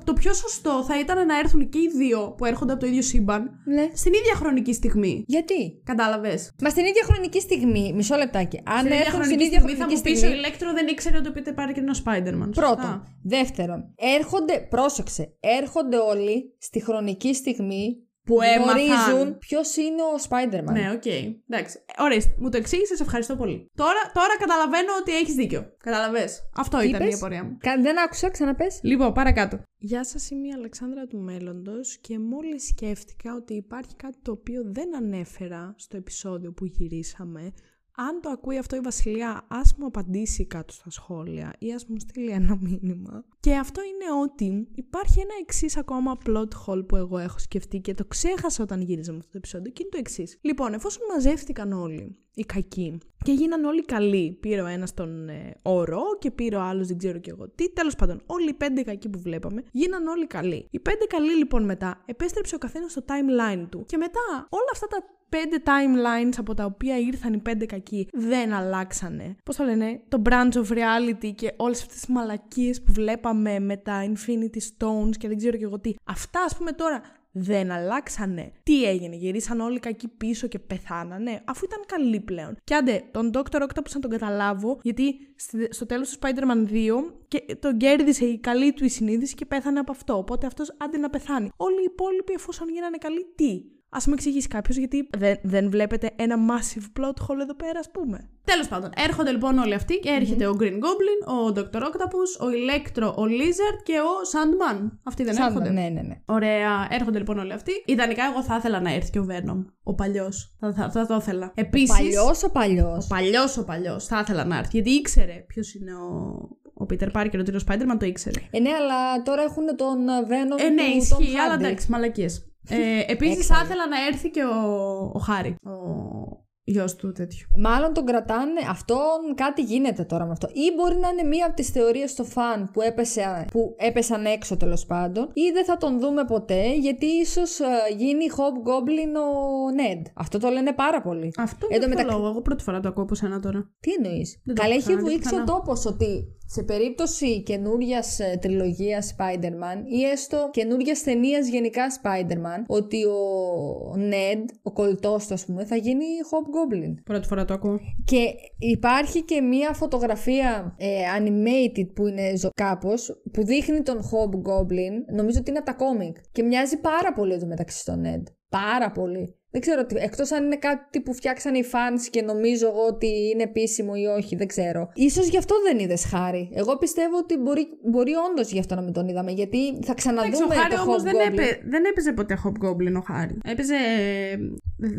το πιο σωστό θα ήταν να έρθουν και οι δύο που έρχονται από το ίδιο σύμπαν, ναι, στην ίδια χρονική στιγμή. Γιατί? Κατάλαβες. Μα στην ίδια χρονική στιγμή. Μισό λεπτάκι. Αν έρθουν στην ίδια χρονική στιγμή. Θα μου πεις ο Ηλέκτρο δεν ήξερε ότι ο Πίτερ Πάρκερ είναι ο Spider-Man. Πρώτον. Δεύτερον. Έρχονται όλοι στη χρονική στιγμή που γνωρίζουν ποιος είναι ο Spider-Man. Ναι, οκ. Εντάξει. Ορίστε, μου το εξήγησες, ευχαριστώ πολύ. Τώρα καταλαβαίνω ότι έχεις δίκιο. Καταλαβες. Αυτό ήταν η απορία μου. Δεν άκουσα, ξαναπες. Λοιπόν, παρακάτω. Γεια σας, είμαι η Αλεξάνδρα του Μέλλοντος και μόλις σκέφτηκα ότι υπάρχει κάτι το οποίο δεν ανέφερα στο επεισόδιο που γυρίσαμε. Αν το ακούει αυτό η Βασιλιά, ας μου απαντήσει κάτω στα σχόλια ή ας μου στείλει ένα μήνυμα. Και αυτό είναι ότι υπάρχει ένα εξής ακόμα plot hole που εγώ έχω σκεφτεί και το ξέχασα όταν γύριζαμε αυτό το επεισόδιο και είναι το εξής. Λοιπόν, εφόσον μαζεύτηκαν όλοι οι κακοί και γίναν όλοι καλοί, πήρε ο ένας τον όρο και πήρε ο άλλος δεν ξέρω κι εγώ τι, τέλος πάντων όλοι οι πέντε κακοί που βλέπαμε γίναν όλοι καλοί. Οι πέντε καλοί λοιπόν μετά επέστρεψε ο καθένας στο timeline του και μετά όλα αυτά τα πέντε timelines από τα οποία ήρθαν οι πέντε κακοί δεν αλλάξανε. Πώς το λένε, το branch of reality και όλες αυτές τις μαλακίες που βλέπαμε με τα Infinity Stones και δεν ξέρω και εγώ τι. Αυτά, ας πούμε, τώρα δεν αλλάξανε. Τι έγινε, γυρίσαν όλοι κακοί πίσω και πεθάνανε, αφού ήταν καλοί πλέον. Και άντε, τον Dr. Octopus να τον καταλάβω, γιατί στο τέλος του Spider-Man 2 και τον κέρδισε η καλή του η συνείδηση και πέθανε από αυτό. Οπότε αυτός άντε να πεθάνει. Όλοι οι υπόλοιποι, εφόσον γίνανε καλοί, τι. Ας με εξηγήσει κάποιος, γιατί δεν βλέπετε ένα massive plot hole εδώ πέρα, ας πούμε. Τέλος πάντων, έρχονται λοιπόν όλοι αυτοί και έρχεται ο Green Goblin, ο Dr. Octopus, ο Electro, ο Lizard και ο Sandman. Αυτοί δεν έρχονται. Ναι. Ωραία, έρχονται λοιπόν όλοι αυτοί. Ιδανικά, εγώ θα ήθελα να έρθει και ο Venom. Ο παλιός. Θα το ήθελα. Επίσης. Ο παλιός. Θα ήθελα να έρθει. Γιατί ήξερε ποιος είναι ο Peter Parker, ο τρίτος Spider-Man, το ήξερε. Ναι, αλλά τώρα έχουν τον Venom. Ναι, ισχύει, αλλά εντάξει, μαλακίες. Επίσης θα ήθελα να έρθει και ο Χάρη, ο γιος του τέτοιου. Μάλλον τον κρατάνε, αυτόν κάτι γίνεται τώρα με αυτό. Ή μπορεί να είναι μία από τις θεωρίες στο φαν που έπεσαν έξω τέλος πάντων. Ή δεν θα τον δούμε ποτέ, γιατί ίσως γίνει Hobgoblin ο Ned. Αυτό το λένε πάρα πολύ. Αυτό είναι το λόγο, εγώ πρώτη φορά το ακούω από σένα τώρα. Τι εννοείς? Καλά, έχει βουήξει ο τόπος ότι σε περίπτωση καινούριας τριλογίας Spider-Man ή έστω καινούριας ταινίας γενικά Spider-Man, ότι ο Ned, ο κολλητός του, ας πούμε, θα γίνει Hobgoblin. Πρώτη φορά το ακούω. Και υπάρχει και μία φωτογραφία animated που είναι κάπως, που δείχνει τον Hobgoblin, νομίζω ότι είναι από τα κόμικ. Και μοιάζει πάρα πολύ εδώ μεταξύ στον Ned. Πάρα πολύ. Δεν ξέρω, εκτός αν είναι κάτι που φτιάξαν οι fans και νομίζω εγώ ότι είναι επίσημο ή όχι, δεν ξέρω. Ίσως γι' αυτό δεν είδες Χάρη. Εγώ πιστεύω ότι μπορεί όντως γι' αυτό να μην τον είδαμε, γιατί θα ξαναδούμε το Hobgoblin. Ο Χάρη όμως δεν έπαιζε ποτέ Hobgoblin ο Χάρη. Έπαιζε.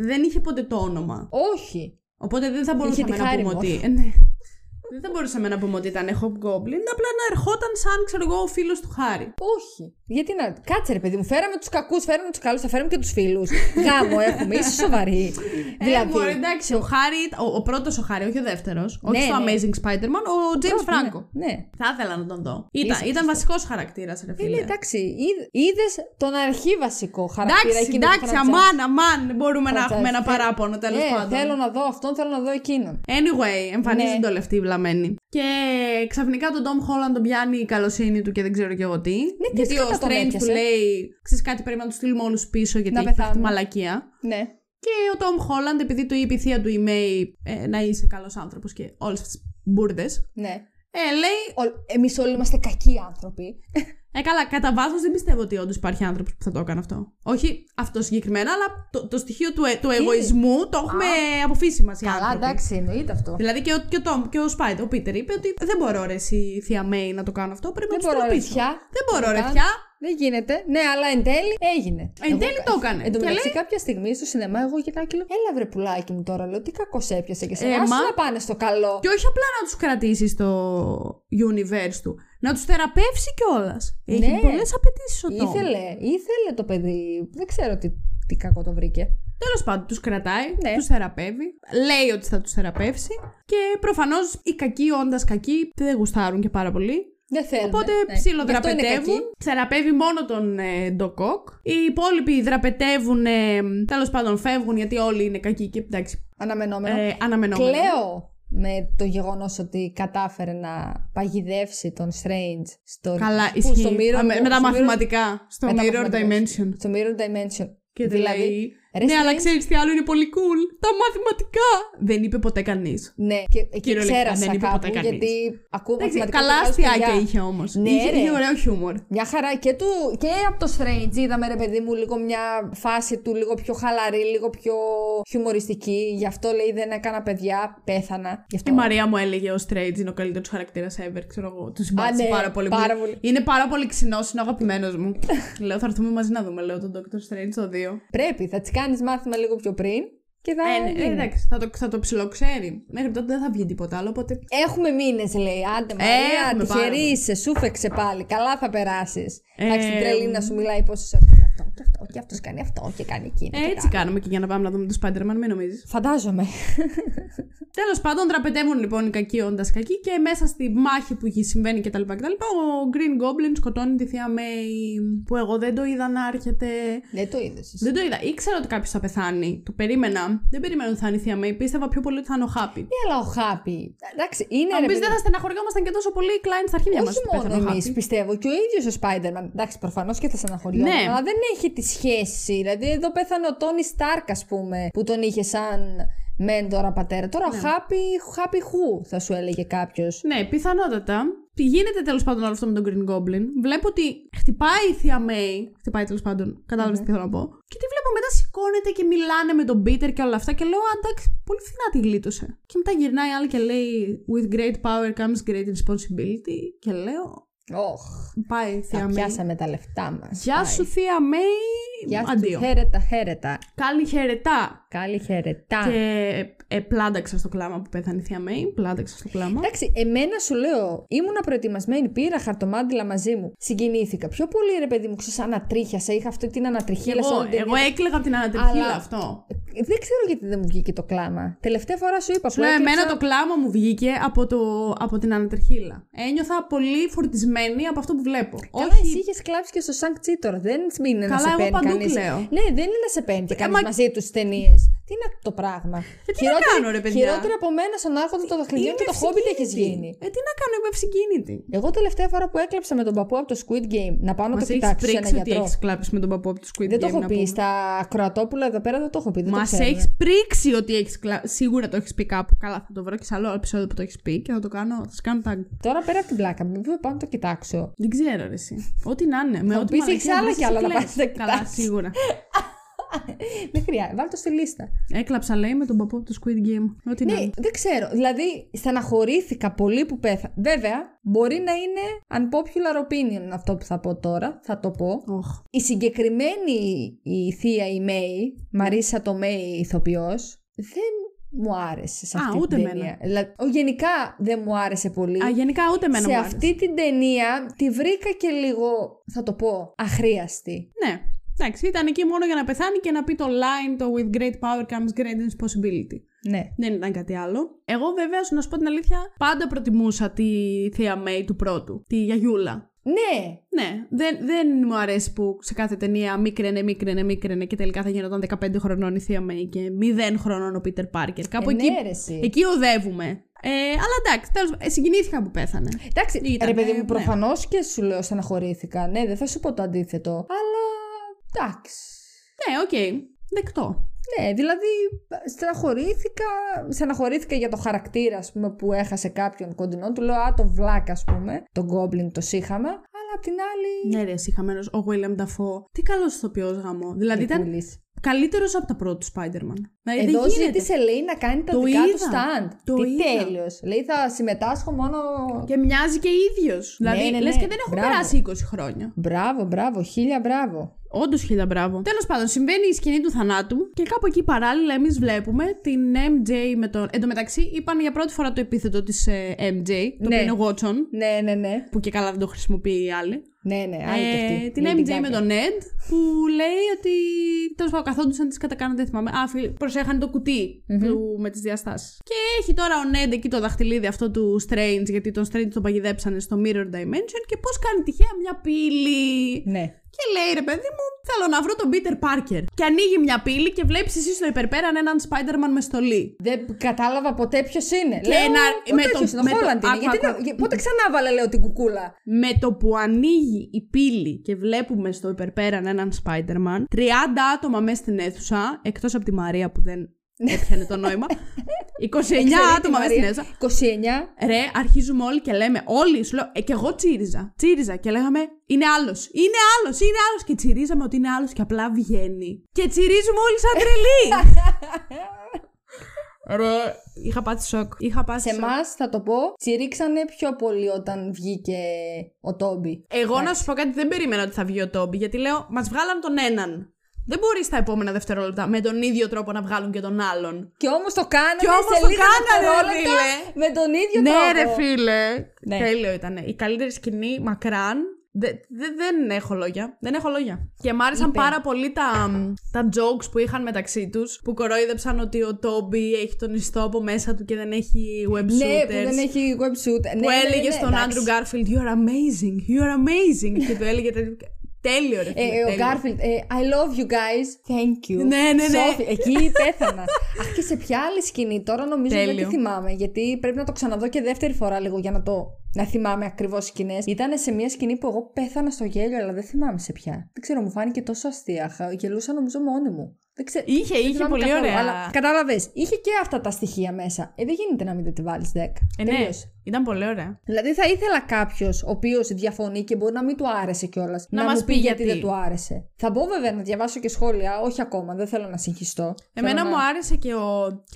Δεν είχε ποτέ το όνομα. Όχι. Οπότε δεν θα μπορούσαμε να πούμε ότι. Δεν μπορούσαμε να πούμε ότι ήταν Hobgoblin, απλά να ερχόταν σαν, ξέρω εγώ, ο φίλος του Χάρη. Όχι. Γιατί να. Κάτσε, ρε παιδί μου, φέραμε τους κακούς, φέραμε τους καλούς, θα φέρουμε και τους φίλους. Γάμο έχουμε, είσαι σοβαρή. Δηλαδή. Μωρέ, εντάξει, ο Χάρη, ο πρώτος ο Χάρη, όχι ο δεύτερος. Ναι, όχι στο Amazing Spider-Man, ο James Franco. Ναι. Θα ήθελα να τον δω. Ήταν βασικός χαρακτήρας, ρε φίλε. Εντάξει, είδες τον αρχή βασικό χαρακτήρα. Εντάξει, αμάν, μπορούμε να έχουμε ένα παράπονο τέλος πάντων. Θέλω να δω αυτόν, θέλω να δω εκείνον. Anyway, εμφανίζονται όλοι αυτοί οι βλαμμένοι. Και ξαφνικά τον Tom Holland τον πιάνει η καλοσύνη του και δεν ξέρω και εγώ τι. Ναι, γιατί ο Strange του λέει, ξέρεις κάτι, πρέπει να τους στείλουμε όλους πίσω γιατί έχει αυτή τη μαλακία. Ναι. Και ο Tom Holland, επειδή του είπε η θεία του η May να είσαι καλός άνθρωπος και όλες τις μπουρδες. Ναι. Λέει. Εμείς όλοι είμαστε κακοί άνθρωποι. Καλά, κατά βάθος δεν πιστεύω ότι όντως υπάρχει άνθρωπος που θα το έκανε αυτό. Όχι αυτό συγκεκριμένα, αλλά το στοιχείο του εγωισμού το έχουμε αποφύσει μας οι άνθρωποι. Καλά, εντάξει, εννοείται αυτό. Δηλαδή και ο Σπάιντ, ο Πίτερ είπε ότι δεν μπορώ ρε εσύ θεία Μέη να το κάνω αυτό, πρέπει να το κάνω πίσω. Δεν μπορώ ρε πια. Δεν γίνεται. Ναι, αλλά εν τέλει έγινε. Εν τέλει το έκανε. Εν τω μεταξύ, κάποια στιγμή στο σινεμά, εγώ κοιτάω και λέω: έλα βρε πουλάκι μου τώρα, λέω τι κακό έπιασε και σε εμάς. Να πάνε στο καλό. Και όχι απλά να τους κρατήσει στο universe του. Να τους θεραπεύσει κιόλας. Ναι. Έχει πολλές απαιτήσεις ο Τόμ. Ήθελε το παιδί. Δεν ξέρω τι κακό το βρήκε. Τέλος πάντων, τους κρατάει, ναι. Τους θεραπεύει. Λέει ότι θα τους θεραπεύσει. Και προφανώς οι κακοί, όντας κακοί, δεν γουστάρουν και πάρα πολύ. Δεν θέλουν, οπότε ψιλοδραπετεύουν. Θεραπεύει μόνο τον Ντοκόκ. Οι υπόλοιποι δραπετεύουν. Τέλος πάντων φεύγουν γιατί όλοι είναι κακοί και εντάξει. Αναμενόμενο. Κλαίω με το γεγονός ότι κατάφερε να παγιδεύσει τον Strange στο Mirror, με τα μαθηματικά. Στο Mirror Dimension. Στο Mirror Dimension. Και δηλαδή. Ναι, αλλά ξέρεις τι άλλο είναι πολύ cool. Τα μαθηματικά! Δεν είπε ποτέ κανείς. Ναι, και ξέρασα δεν είπε κάπου, ποτέ κανείς. Γιατί ακούω μαθηματικά. Καλά αστιάκια είχε όμως. Ναι, είχε ωραίο χιούμορ. Μια χαρά. Και από το Strange είδαμε, ρε παιδί μου, λίγο μια φάση του λίγο πιο χαλαρή, λίγο πιο χιουμοριστική. Γι' αυτό λέει δεν έκανα παιδιά, πέθανα. Η Μαρία μου έλεγε ο Strange είναι ο καλύτερος χαρακτήρας ever. Ξέρω εγώ. Του συμπάθησε πάρα πολύ. Είναι πάρα πολύ ξινός, είναι ο αγαπημένος μου. Λέω θα έρθουμε μαζί να δούμε, λέω τον Dr. Strange το 2. Πρέπει, θα τσικάρει. Κάνεις μάθημα λίγο πιο πριν και εντάξει, θα το ψιλοξέρει. Μέχρι τότε δεν θα βγει τίποτα άλλο. Οπότε... Έχουμε μήνες, λέει. Άντε, Μαρία, τυχερή είσαι, σούφεξε πάλι. Καλά θα περάσεις. Εντάξει, την τρελή να σου μιλάει πόσες ώρες. Και αυτό κάνει αυτό και κάνει εκείνο. Έτσι κάνουμε και για να πάμε να δούμε το Spider-Man, μην νομίζεις. Φαντάζομαι. Τέλος πάντων, δραπετεύουν λοιπόν οι κακοί όντας κακοί και μέσα στη μάχη που συμβαίνει κτλ. Ο Green Goblin σκοτώνει τη θεία May που εγώ δεν το είδα να έρχεται. Δεν το είδες. Δεν το είδα. Ήξερα ότι κάποιος θα πεθάνει. Το περίμενα. Δεν περίμενα ότι θα είναι η θεία May. Πίστευα πιο πολύ ότι θα είναι ο Happy. Ναι, αλλά ο Happy. Εντάξει, είναι. Αν δεν θα στεναχωριόμασταν και τόσο πολύ οι clients στα αρχίδια μας. Όχι μόνο εμείς, πιστεύω. Και ο ίδιος ο Spider-Man. Εντάξει, προφανώς και θα στεναχωριόμασταν. Ναι. Αλλά δεν έχει τη σχέση. Δηλαδή, εδώ πέθανε ο Τόνι Στάρκ, ας πούμε, που τον είχε σαν μέντορα πατέρα. Τώρα, ναι. Happy who, θα σου έλεγε κάποιος. Ναι, πιθανότατα. Γίνεται τέλος πάντων όλο αυτό με τον Green Goblin. Βλέπω ότι χτυπάει η θεία May. Χτυπάει τέλος πάντων. Κατάλαβες τι θέλω να πω. Και τη βλέπω μετά σηκώνεται και μιλάνε με τον Peter και όλα αυτά. Και λέω, εντάξει, πολύ φθηνά τη γλίτωσε. Και μετά γυρνάει άλλη και λέει, with great power comes great responsibility. Και λέω. Πάει θεία Μέη. Πιάσαμε τα λεφτά μας. Γεια σου θεία Μέη. Αντίο. Χαίρετα. Καλή χαιρετά. Και πλάνταξα στο κλάμα που πέθανε η θεία Μέη. Εντάξει, εμένα σου λέω, ήμουνα προετοιμασμένη, πήρα χαρτομάντιλα μαζί μου. Συγκινήθηκα. Πιο πολύ ρε παιδί μου, ξέρεις, ανατρίχιασα. Είχα αυτή την ανατριχίλα. Εγώ έκλαιγα από την ανατριχίλα αυτό. Δεν ξέρω γιατί δεν μου βγήκε το κλάμα. Τελευταία φορά σου είπα. Εμένα το κλάμα μου βγήκε από την ανατριχίλα. Ένιωθα πολύ φορτισμένη από αυτό που βλέπω. Καλά, εσύ είχες κλάψει και στο Shang-Chi τώρα. Δεν είναι να σε παίρνει κανείς. Ναι, δεν είναι να σε παίρνει κανείς μαζί τους ταινίες. Τι είναι το πράγμα. Τι να κάνω, ρε παιδιά. Χειρότερα από μένα στον άρχοντα των δαχτυλιών και το Hobbit έχεις γίνει. Τι να κάνω, είμαι ευσυγκίνητη. Εγώ τελευταία φορά που έκλαψα με τον παππού από το Squid Game να πάω να το κοιτάξω σε ένα γιατρό. Έχεις κλάψει με τον παππού από το Squid Game. Δεν το έχω πει. Στα Κροατόπουλα εδώ πέρα δεν το έχω πει. Μας έχεις πρίξει ότι έχεις κλάψει. Σίγουρα το έχεις πει κάπου. Καλά, θα το βρω και σε άλλο επεισόδιο που το έχεις πει και θα το κάνω. Τώρα πέρα από την πλάκα. Πάμε να το κοιτάξω. Δεν ξέρω, ρε εσύ. Ό,τι να είναι. Με ό,τι Καλά, σίγουρα. Δεν χρειάζεται, βάλτε το στη λίστα. Έκλαψα, λέει, με τον παππού από το Squid Game. Ό,τι ναι, να... δεν ξέρω. Δηλαδή, στεναχωρήθηκα πολύ που πέθανα. Βέβαια, μπορεί να είναι unpopular opinion αυτό που θα πω τώρα. Θα το πω. Oh. Η συγκεκριμένη η θεία η May, Μαρίσα το May ηθοποιός, δεν μου άρεσε σε αυτή την ταινία. Γενικά δεν μου άρεσε πολύ. Γενικά ούτε εμένα μου άρεσε. Σε αυτή την ταινία τη βρήκα και λίγο, θα το πω, αχρίαστη. Ναι. Εντάξει, ήταν εκεί μόνο για να πεθάνει και να πει το line, το with great power comes great responsibility. Ναι. Δεν ήταν κάτι άλλο. Εγώ βέβαια, να σου πω την αλήθεια, πάντα προτιμούσα τη Θεία Μέη του πρώτου, τη γιαγιούλα. Ναι. Ναι, δεν μου αρέσει που σε κάθε ταινία μίκραινε και τελικά θα γινόταν 15 χρονών η Θεία Μέη και 0 χρονών ο Πίτερ Πάρκερ. Κάπου εκεί οδεύουμε. Αλλά εντάξει, συγκινήθηκα που πέθανε. Εντάξει, ρε παιδί μου, προφανώς και σου λέω στεναχωρήθηκα. Ναι, δεν θα σου πω το αντίθετο. Αλλά εντάξει. Ναι, οκ. Δεκτό. Ναι, δηλαδή στεναχωρήθηκα για το χαρακτήρα, ας πούμε, που έχασε κάποιον κοντινό. Του λέω, το βλάκα, ας πούμε, τον Γκόμπλιν, το σύχαμα. Αλλά απ' την άλλη... Ναι ρε, σύχαμενος, ο Γουίλεμ Νταφό. Τι καλός ηθοποιός, γαμό. Δηλαδή ήταν καλύτερος από τα πρώτα του Spider-Man. Εδώ ζήτησε, λέει, να κάνει τα δικά του stand. Τι τέλειος. Λέει, θα συμμετάσχω μόνο... Και μοιάζει και ίδιος. Δηλαδή, ναι. Λες και δεν έχω περάσει 20 χρόνια. Μπράβο, χίλια μπράβο. Όντως χίλια μπράβο. Τέλος πάντων, συμβαίνει η σκηνή του θανάτου και κάπου εκεί παράλληλα εμείς βλέπουμε την MJ με τον. Εν τω μεταξύ, είπαν για πρώτη φορά το επίθετο της MJ, το οποίο είναι Watson. Ναι. Που και καλά δεν το χρησιμοποιεί η άλλη. Ναι, άλλη και αυτή. Την MJ με τον Ned, που λέει ότι. Τέλος πάντων, καθόντουσαν, τις κατακάνουν, δεν θυμάμαι. Προσέχανε το κουτί του με τις διαστάσεις. Και έχει τώρα ο Ned εκεί το δαχτυλίδι αυτό του Strange, γιατί τον Strange τον παγιδέψανε στο Mirror Dimension και πώς κάνει τυχαία μια πύλη. Ναι. Και λέει, ρε παιδί μου, θέλω να βρω τον Πίτερ Πάρκερ. Και ανοίγει μια πύλη και βλέπεις εσύ στο υπερπέραν έναν Spider-Man με στολή. Δεν κατάλαβα ποτέ ποιος είναι. Και με τον Holland είναι. Πότε ξανάβαλε, λέω, την κουκούλα. Με το που ανοίγει η πύλη και βλέπουμε στο υπερπέραν έναν Spider-Man, 30 άτομα μέσα στην αίθουσα, εκτός από τη Μαρία που δεν έπιανε το νόημα. 29 άτομα μέσα στην αίθουσα. 29. Ρε, αρχίζουμε όλοι και λέμε, όλοι σου λέω, και εγώ τσίριζα και λέγαμε, είναι άλλος και τσιρίζαμε ότι είναι άλλος και απλά βγαίνει. Και τσιρίζουμε όλοι σαν τρελοί. Ρε, είχα πάθει σοκ. Σε εμάς, θα το πω, τσιρίξανε πιο πολύ όταν βγήκε ο Τόμπι. Εγώ να σου πω κάτι, δεν περίμενα ότι θα βγει ο Τόμπι, γιατί λέω, μας βγάλαν τον έναν. Δεν μπορεί στα επόμενα δευτερόλεπτα με τον ίδιο τρόπο να βγάλουν και τον άλλον. Και όμως το κάνανε σε λίγα δευτερόλεπτα με τον ίδιο τρόπο. Ναι ρε φίλε, τέλειο ήταν. Η καλύτερη σκηνή μακράν. Δεν έχω λόγια. Και μ' άρεσαν πάρα πολύ τα jokes που είχαν μεταξύ τους. Που κορόιδεψαν ότι ο Τόμπι έχει τον ιστόπο μέσα του και δεν έχει web shooters. Ναι, που δεν έχει web shooters. Που έλεγε στον Andrew Garfield, You're amazing. Και του έλεγε τέλειο ρε φίλε, ο Garfield, I love you guys, thank you. Ναι. Εκεί πέθανα. Αχ, και σε ποια άλλη σκηνή τώρα νομίζω δεν τη θυμάμαι. Γιατί πρέπει να το ξαναδώ και δεύτερη φορά λίγο για να θυμάμαι ακριβώς σκηνές. Ήταν σε μια σκηνή που εγώ πέθανα στο γέλιο, αλλά δεν θυμάμαι σε ποια. Δεν ξέρω, μου φάνηκε τόσο αστεία. Γελούσα νομίζω μόνη μου. Είχε πολύ καθόλου, ωραία. Αλλά κατάλαβες, είχε και αυτά τα στοιχεία μέσα. Δεν γίνεται να μην τη βάλεις 10. Ναι, ήταν πολύ ωραία. Δηλαδή θα ήθελα κάποιος ο οποίος διαφωνεί και μπορεί να μην του άρεσε κιόλας να μας πει γιατί δεν του άρεσε. Θα μπω βέβαια να διαβάσω και σχόλια, όχι ακόμα, δεν θέλω να συγχυστώ. Εμένα μου άρεσε και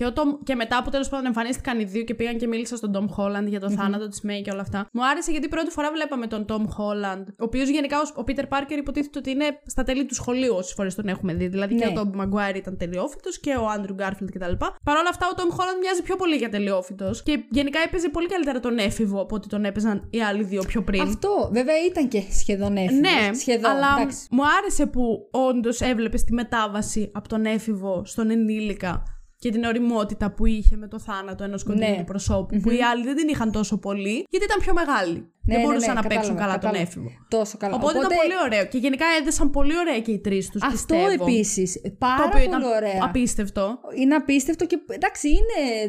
ο Tom. Και μετά που τέλος πάντων εμφανίστηκαν οι δύο και πήγαν και μίλησαν στον Tom Holland για το θάνατο της May και όλα αυτά. Μου άρεσε γιατί πρώτη φορά βλέπαμε τον Tom Holland, ο οποίος γενικά ο Peter Parker υποτίθεται ότι είναι στα τέλη του σχολείου όσες φορές τον έχουμε δει. Δηλαδή και ο Tobey Maguire ήταν τελειόφυτος και ο Andrew Garfield κτλ. Παρ' όλα αυτά ο Tom Holland μοιάζει πιο πολύ για τελειόφυτος και γενικά έπαιζε πολύ καλύτερα τον έφηβο από ότι τον έπαιζαν οι άλλοι δύο πιο πριν. Αυτό βέβαια ήταν και σχεδόν έφηβος. Ναι, σχεδόν, αλλά εντάξει. Μου άρεσε που όντως έβλεπες τη μετάβαση από τον έφηβο στον ενήλικα και την ωριμότητα που είχε με το θάνατο ενός κοντινού προσώπου που οι άλλοι δεν την είχαν τόσο πολύ γιατί ήταν πιο μεγάλοι. Δεν μπορούσαν να παίξουν καλά τον έφηβο. Τόσο καλά. Οπότε ήταν πολύ ωραίο. Και γενικά έδεσαν πολύ ωραία και οι τρεις τους. Αυτό επίσης. Πάρα πολύ ωραίο. Απίστευτο. Είναι απίστευτο και εντάξει,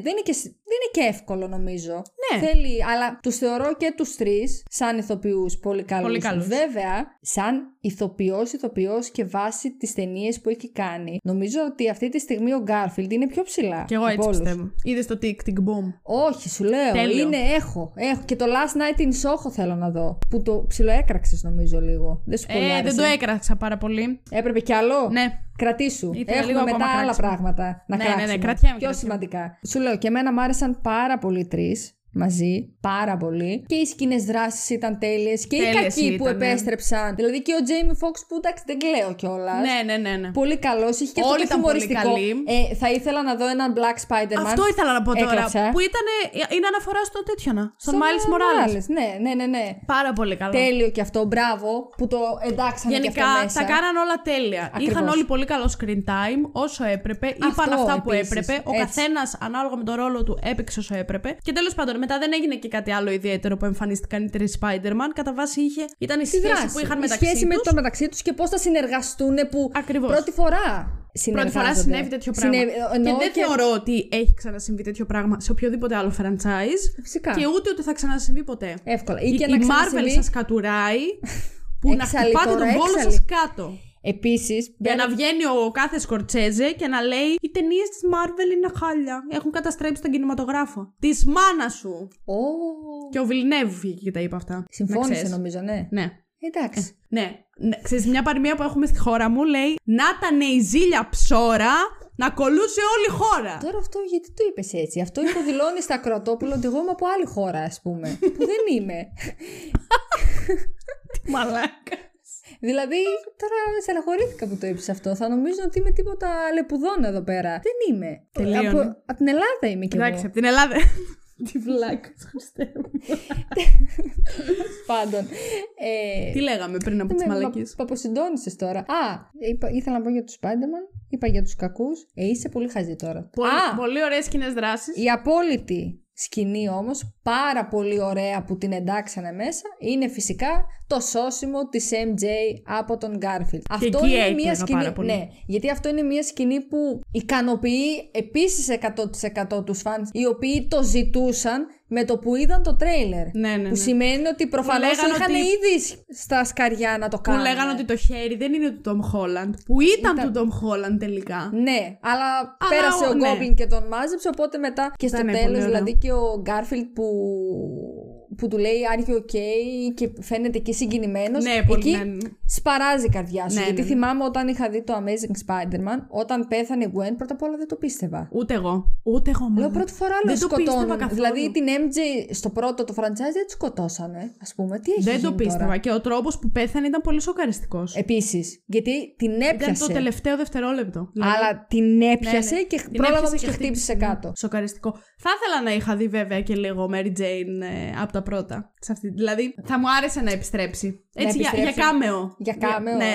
δεν είναι και εύκολο νομίζω. Ναι. Θέλει, αλλά τους θεωρώ και τους τρεις σαν ηθοποιούς πολύ καλούς. Βέβαια, σαν ηθοποιός και βάσει τις ταινίες που έχει κάνει, νομίζω ότι αυτή τη στιγμή ο Garfield είναι πιο ψηλά. Και εγώ έτσι πιστεύω. Είδες το Tick Tick Boom. Όχι, σου λέω. Έχω. Και το Last Night in Soho. Θέλω να δω. Που το ψιλοέκραξες νομίζω λίγο. Δεν σου πολύ άρεσε. Δεν το έκραξα πάρα πολύ. Έπρεπε κι άλλο. Ναι. Κρατήσου. Έχουμε μετά άλλα πράγματα να κράξουμε. Ναι, κρατιέμαι. Πιο σημαντικά. Σου λέω και εμένα μου άρεσαν πάρα πολύ τρεις. μαζί πάρα πολύ. Και οι σκηνές δράσεις ήταν τέλειες. Και τέλειες οι κακοί ήταν, που επέστρεψαν. Ναι. Δηλαδή και ο Jamie Foxx που εντάξει δεν κλαίω κιόλας. Ναι. Πολύ καλός. Είχε και αυτό το χιουμοριστικό. Θα ήθελα να δω έναν Black Spider-Man. Αυτό ήθελα να πω τώρα. Έκλαψα. Που ήταν. Είναι αναφορά στο τέτοιο να. Στον Miles Morales. Ναι. Πάρα πολύ καλό. Τέλειο κι αυτό. Μπράβο που το εντάξανε. Γενικά και αυτό μέσα. Τα κάναν όλα τέλεια. Ακριβώς. Είχαν όλοι πολύ καλό screen time όσο έπρεπε. Είπαν αυτά που έπρεπε. Ο καθένας ανάλογα με τον ρόλο του έπαιξε όσο έπρεπε. Και τέλος πάντων μετά δεν έγινε και κάτι άλλο ιδιαίτερο που εμφανίστηκαν οι τρεις Spider-Man. Κατά βάση ήταν η σχέση που είχαν μεταξύ τους. Η σχέση με το μεταξύ τους και πώς θα συνεργαστούν που ακριβώς. Πρώτη φορά συνέβη τέτοιο πράγμα. Και δεν θεωρώ ότι έχει ξανασυμβεί τέτοιο πράγμα σε οποιοδήποτε άλλο franchise. Φυσικά. Και ούτε ότι θα ξανασυμβεί ποτέ. Εύκολα. Η Marvel σας κατουράει που να χτυπάτε τον κόλο σας κάτω. Επίσης, για να βγαίνει ο κάθε Σκορτσέζε και να λέει οι ταινίες της Marvel είναι χάλια. Έχουν καταστρέψει τον κινηματογράφο. Της μάνα σου. Oh. Και ο Βιλνέβ βγήκε και τα είπε αυτά. Συμφώνησε νομίζω, ναι. Εντάξει. Ναι. Ξέρεις, μια παροιμία που έχουμε στη χώρα μου λέει να ήταν η ζήλια ψώρα. Να κολούσε όλη η χώρα! Τώρα αυτό γιατί το είπες έτσι? Αυτό υποδηλώνει στα Κροτόπουλα ότι εγώ είμαι από άλλη χώρα, ας πούμε. Που δεν είμαι. Μαλάκα. Δηλαδή, τώρα στεναχωρήθηκα που το είπες αυτό. Θα νομίζω ότι είμαι τίποτα λεπουδών εδώ πέρα. Δεν είμαι. Από την Ελλάδα είμαι κι εγώ. Εντάξει, από την Ελλάδα. Τι βλάκα, Χριστέ μου. Πάντων. Τι λέγαμε πριν από τις μαλακίες? Παποσυντώνησες τώρα. Ήθελα να πω για τους Spider-Man. Είπα για τους κακούς. Είσαι πολύ χαζή τώρα. Πολύ ωραίες σκηνές δράσεις. Η απόλυτη σκηνή όμως, πάρα πολύ ωραία που την εντάξανε μέσα, είναι φυσικά το σώσιμο της MJ από τον Garfield. Αυτό είναι μια σκηνή. Ναι, γιατί αυτό είναι μια σκηνή που ικανοποιεί επίσης 100% τους φανς, οι οποίοι το ζητούσαν με το που είδαν το τρέιλερ. Ναι. Που σημαίνει ότι προφανώς είχαν ήδη στα σκαριά να το κάνουν. Που λέγανε ότι το χέρι δεν είναι του Tom Holland. Που ήταν του Tom Holland τελικά. Ναι, αλλά πέρασε ο Goblin και τον μάζεψε. Οπότε μετά και στο τέλος, δηλαδή και ο Garfield που του λέει Are you okay? Και φαίνεται και συγκινημένος. Ναι, εκεί σπαράζει η καρδιά σου. Γιατί θυμάμαι όταν είχα δει το Amazing Spider-Man, όταν πέθανε η Gwen, πρώτα απ' όλα δεν το πίστευα. Ούτε εγώ μόνο. Λέω πρώτη φορά δεν το πίστευα καθόλου. Δηλαδή την MJ στο πρώτο το franchise δεν τη σκοτώσανε, ας πούμε. Τι έχει γίνει? Δεν το πίστευα τώρα. Και ο τρόπος που πέθανε ήταν πολύ σοκαριστικός. Επίσης, γιατί την έπιασε. Ήταν το τελευταίο δευτερόλεπτο. Αλλά την έπιασε και πρόλαβε να χτύπησε κάτω. Σοκαριστικό. Θα ήθελα να είχα δει βέβαια και λίγο Mary Jane από τα πρώτα. Δηλαδή θα μου άρεσε να επιστρέψει. Έτσι, για κάμεο. Ναι.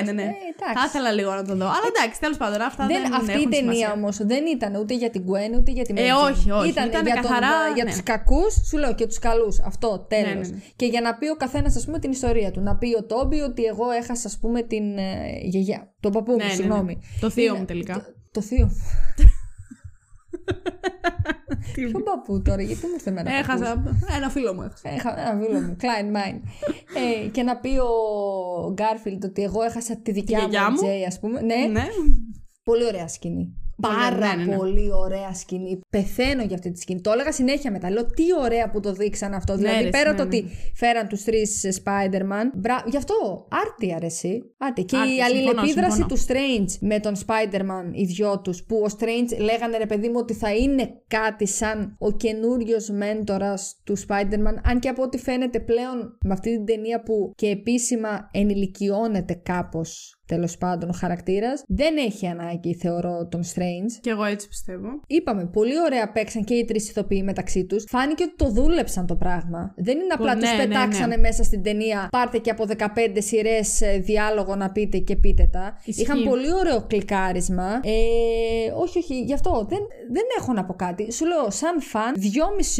Θα ήθελα λίγο να το δω. Αλλά εντάξει, τέλος πάντων, αυτά δεν αυτή η ταινία όμως δεν ήταν ούτε για την Gwen ούτε για την Mary Jane. Όχι. Ήταν καθαρά για τους κακούς, σου λέω, και τους καλούς. Αυτό, τέλος. Ναι. Και για να πει ο καθένας, ας πούμε, την ιστορία του. Να πει ο Τόμπι ότι εγώ έχασα, ας πούμε, την γιαγιά. Τον παππού μου, συγγνώμη. Το θείο μου τελικά. Το θείο μου. Ποιον παππού τώρα, γιατί μου ήρθε εμένα? Έχασα ένα φίλο μου. Client mine. Και να πει ο Garfield ότι εγώ έχασα τη δικιά μου Τζέι, ας πούμε. Ναι. Πολύ ωραία σκηνή. Πάρα πολύ ωραία σκηνή. Πεθαίνω για αυτή τη σκηνή. Το έλεγα συνέχεια μετά. Λέω τι ωραία που το δείξαν αυτό. Δηλαδή πέρα το ότι φέραν τους τρεις Spider-Man. Γι' αυτό άρτια ρε εσύ. Και η αλληλεπίδραση του Strange με τον Spider-Man, οι δυο τους. Που ο Strange λέγανε ρε παιδί μου ότι θα είναι κάτι σαν ο καινούριος μέντορας του Spider-Man. Αν και από ό,τι φαίνεται πλέον με αυτή την ταινία που και επίσημα ενηλικιώνεται κάπως. Τέλος πάντων, ο χαρακτήρας δεν έχει ανάγκη, θεωρώ, τον Strange. Και εγώ έτσι πιστεύω. Είπαμε, πολύ ωραία παίξαν και οι τρεις ηθοποιοί μεταξύ τους. Φάνηκε ότι το δούλεψαν το πράγμα. Δεν είναι απλά τους πετάξανε μέσα στην ταινία. Πάρτε και από 15 σειρές διάλογο να πείτε και πείτε τα. Είχαν πολύ ωραίο κλικάρισμα. Όχι, γι' αυτό δεν έχω να πω κάτι. Σου λέω, σαν φαν,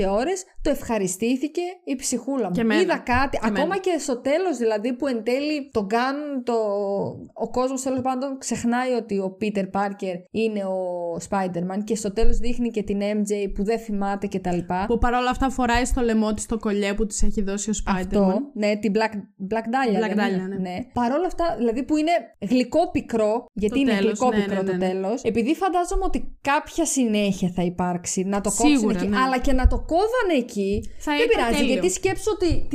2,5 ώρες το ευχαριστήθηκε η ψυχούλα μου. Είδα κάτι. Ακόμα και στο τέλος, δηλαδή, που εν τέλει τον κάνουν το. Ο κόσμος τέλος πάντων ξεχνάει ότι ο Peter Parker είναι ο Spider-Man και στο τέλος δείχνει και την MJ που δεν θυμάται και τα λοιπά. Που παρόλα αυτά φοράει στο λαιμό της το κολλιέ που της έχει δώσει ο Spider-Man. Αυτό, ναι, την Black Dahlia. Ναι. Παρόλα αυτά, δηλαδή που είναι γλυκό πικρό, γιατί το είναι τέλος, γλυκό πικρό το τέλος, επειδή φαντάζομαι ότι κάποια συνέχεια θα υπάρξει, να το κόψουν εκεί, αλλά και να το κόβανε εκεί, δεν πειράζει, γιατί σκέψω ότι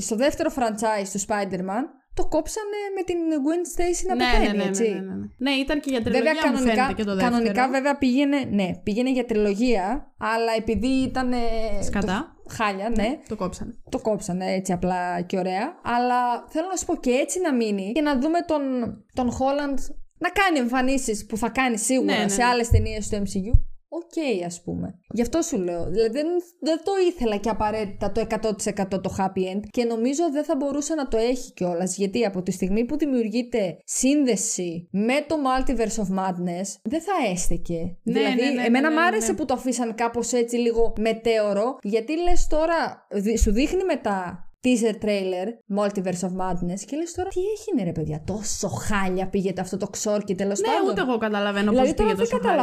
στο δεύτερο franchise του Spider-Man το κόψανε με την Gwen Stacy να πεθαίνει, έτσι. Ναι, ήταν και για τριλογία, βέβαια, μου φαίνεται και το δεύτερο. Κανονικά βέβαια πήγαινε, πήγαινε για τριλογία, αλλά επειδή ήταν... Σκατά. Χάλια, ναι. Το κόψανε. Το κόψανε έτσι απλά και ωραία. Αλλά θέλω να σου πω και έτσι να μείνει και να δούμε τον Holland να κάνει εμφανίσεις που θα κάνει σίγουρα σε άλλες ταινίες του MCU. Οκ, ας πούμε. Γι' αυτό σου λέω. Δηλαδή δεν το ήθελα και απαραίτητα το 100% το happy end και νομίζω δεν θα μπορούσε να το έχει κιόλας. Γιατί από τη στιγμή που δημιουργείται σύνδεση με το Multiverse of Madness, δεν θα έστεκε. Εμένα μ' άρεσε που το αφήσαν κάπως έτσι λίγο μετέωρο. Γιατί λες τώρα, σου δείχνει μετά teaser trailer, Multiverse of Madness, και λες τώρα, τι έγινε ρε παιδιά, τόσο χάλια πήγε αυτό το ξόρκι τέλος πάντων. Ναι, ούτε εγώ καταλαβαίνω πώς πήγε τόσο χάλια.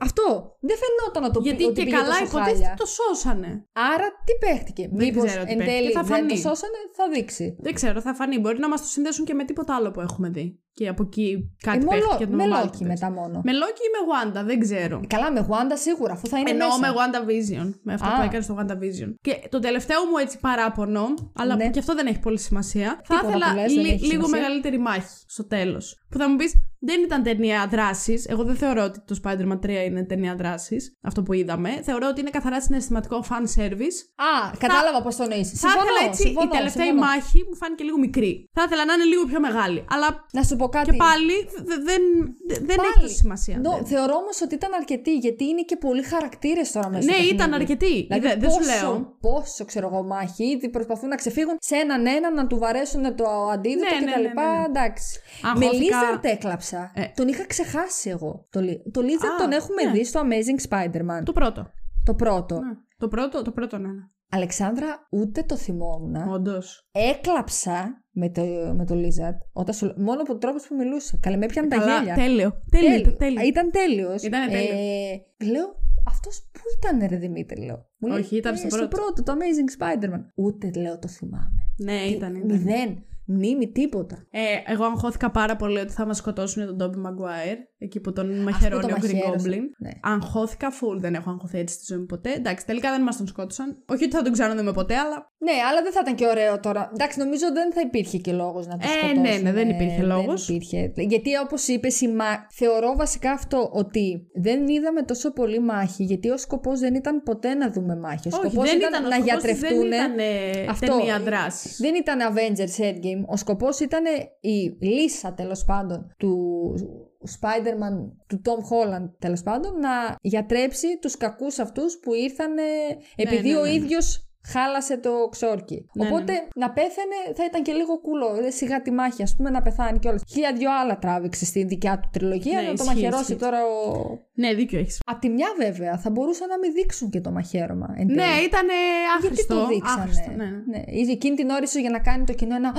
Αυτό, δεν φαινόταν να το πήγε τόσο χάλια. Γιατί και καλά υποτίθεται το σώσανε. Άρα τι παίχτηκε. Μήπως εν τέλει δεν το σώσανε, θα δείξει. Δεν ξέρω, θα φανεί. Μπορεί να μας το συνδέσουν και με τίποτα άλλο που έχουμε δει. Και από εκεί κάτι παίχτηκε. Με Λόκι μετά μόνο. Με Λόκι ή με Γουάντα, δεν ξέρω. Καλά, με Γουάντα σίγουρα, αφού θα είναι μέσα. Εννοώ με WandaVision. Με αυτό που έκανε στο WandaVision. Και το τελευταίο μου έτσι παράπονο, αλλά και αυτό δεν έχει πολύ σημασία. Τίποτα θα ήθελα λίγο μεγαλύτερη μάχη στο τέλος. Που θα μου πεις, δεν ήταν ταινία δράσης. Εγώ δεν θεωρώ ότι το Spider-Man 3 είναι ταινία δράσης. Αυτό που είδαμε. Θεωρώ ότι είναι καθαρά συναισθηματικό fan service. Α, κατάλαβα πώς το νοείς. Θα ήθελα έτσι η τελευταία μάχη μου φάνηκε λίγο μικρή. Θα ήθελα να είναι λίγο πιο μεγάλη. Αλλά να σου πω κάτι. Και πάλι δεν έχει τόσο σημασία. Θεωρώ όμως ότι ήταν αρκετή, γιατί είναι και πολλοί χαρακτήρες τώρα μέσα. Ναι, ήταν αρκετή. Δηλαδή, δεν σου λέω. Πόσο ξέρω εγώ μάχη, ήδη προσπαθούν να ξεφύγουν σε έναν έναν να του βαρέσουν το αντίδοτο κτλ. Εντάξει. Με Lizard έκλαψα. Τον είχα ξεχάσει εγώ. Το Lizard τον έχουμε δει στο Amazing Spider-Man. Το πρώτο. Ναι. Το πρώτο, ναι. Αλεξάνδρα, ούτε το θυμόμουν. Όντως. Έκλαψα με το Lizard. Μόνο από τον τρόπο που μιλούσε. Καλέ, με έπιανε τα γέλια. Τέλειο. Ήταν τέλειος. Λέω, αυτός που ήταν ρε Δημήτρη, λέω. Όχι, ήταν στο πρώτο, το Amazing Spider-Man. Ούτε, λέω, το θυμάμαι. Ναι, ήταν. Μηδέν. Μνήμη, τίποτα. Εγώ αγχώθηκα πάρα πολύ ότι θα μας σκοτώσουν τον Tobey Maguire, εκεί που τον μαχαιρώνει ο Green Goblin. Ναι. Αγχώθηκα full, δεν έχω αγχωθεί έτσι στη ζωή μου ποτέ. Εντάξει, τελικά δεν μας τον σκότωσαν. Όχι ότι θα τον ξαναδούμε ποτέ, αλλά. Ναι, αλλά δεν θα ήταν και ωραίο τώρα. Εντάξει, νομίζω δεν θα υπήρχε και λόγος να τον σκοτώσουν. Ναι, δεν υπήρχε λόγος. Γιατί όπως είπες, θεωρώ βασικά αυτό, ότι δεν είδαμε τόσο πολύ μάχη, γιατί ο σκοπός δεν ήταν ποτέ να δούμε μάχη. Ο σκοπός ήταν να γιατρευτούν. Δεν ήταν Avengers Endgame. Ο σκοπός ήταν η λύσα τέλος πάντων του Spider-Man, του Tom Holland τέλος πάντων, να γιατρέψει τους κακούς αυτούς που ήρθαν επειδή ο ίδιος χάλασε το ξόρκι. Οπότε να πέθαινε θα ήταν και λίγο κούλο. Σιγά τη μάχη, ας πούμε, να πεθάνει κιόλας. Χίλια δυο άλλα τράβηξε στη δικιά του τριλογία να το μαχαιρώσει τώρα ο. Ναι, δίκιο έχεις. Απ' τη μια βέβαια θα μπορούσαν να μην δείξουν και το μαχαίρωμα. Ναι, ήταν άχρηστο. Γιατί το δείξανε. Εκείνη την όρισε για να κάνει το κοινό ένα.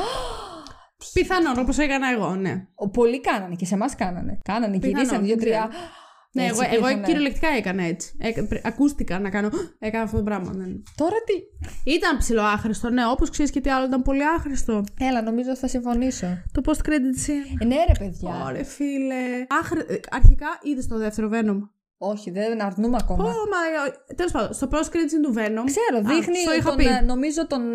Πιθανόν, όπως έκανα εγώ, ναι. Πολλοί κάνανε και σε εμάς κάνανε. Κάνανε, γυρίσαν 2-3. Ναι, εγώ κυριολεκτικά έκανα έτσι. Ακούστηκα να κάνω. Έκανα αυτό το πράγμα. Ναι. Τώρα τι. Ήταν ψηλό άχρηστο, ναι, όπως ξέρεις και τι άλλο, ήταν πολύ άχρηστο. Έλα, νομίζω θα συμφωνήσω. Το post credit scene. Ναι, ρε παιδιά. Ωρε, φίλε. Αρχικά είδες το δεύτερο Venom. Όχι, δεν αρνούμε ακόμα. Τέλος πάντων, στο post credit scene του Venom. Ξέρω, δείχνει. Νομίζω τον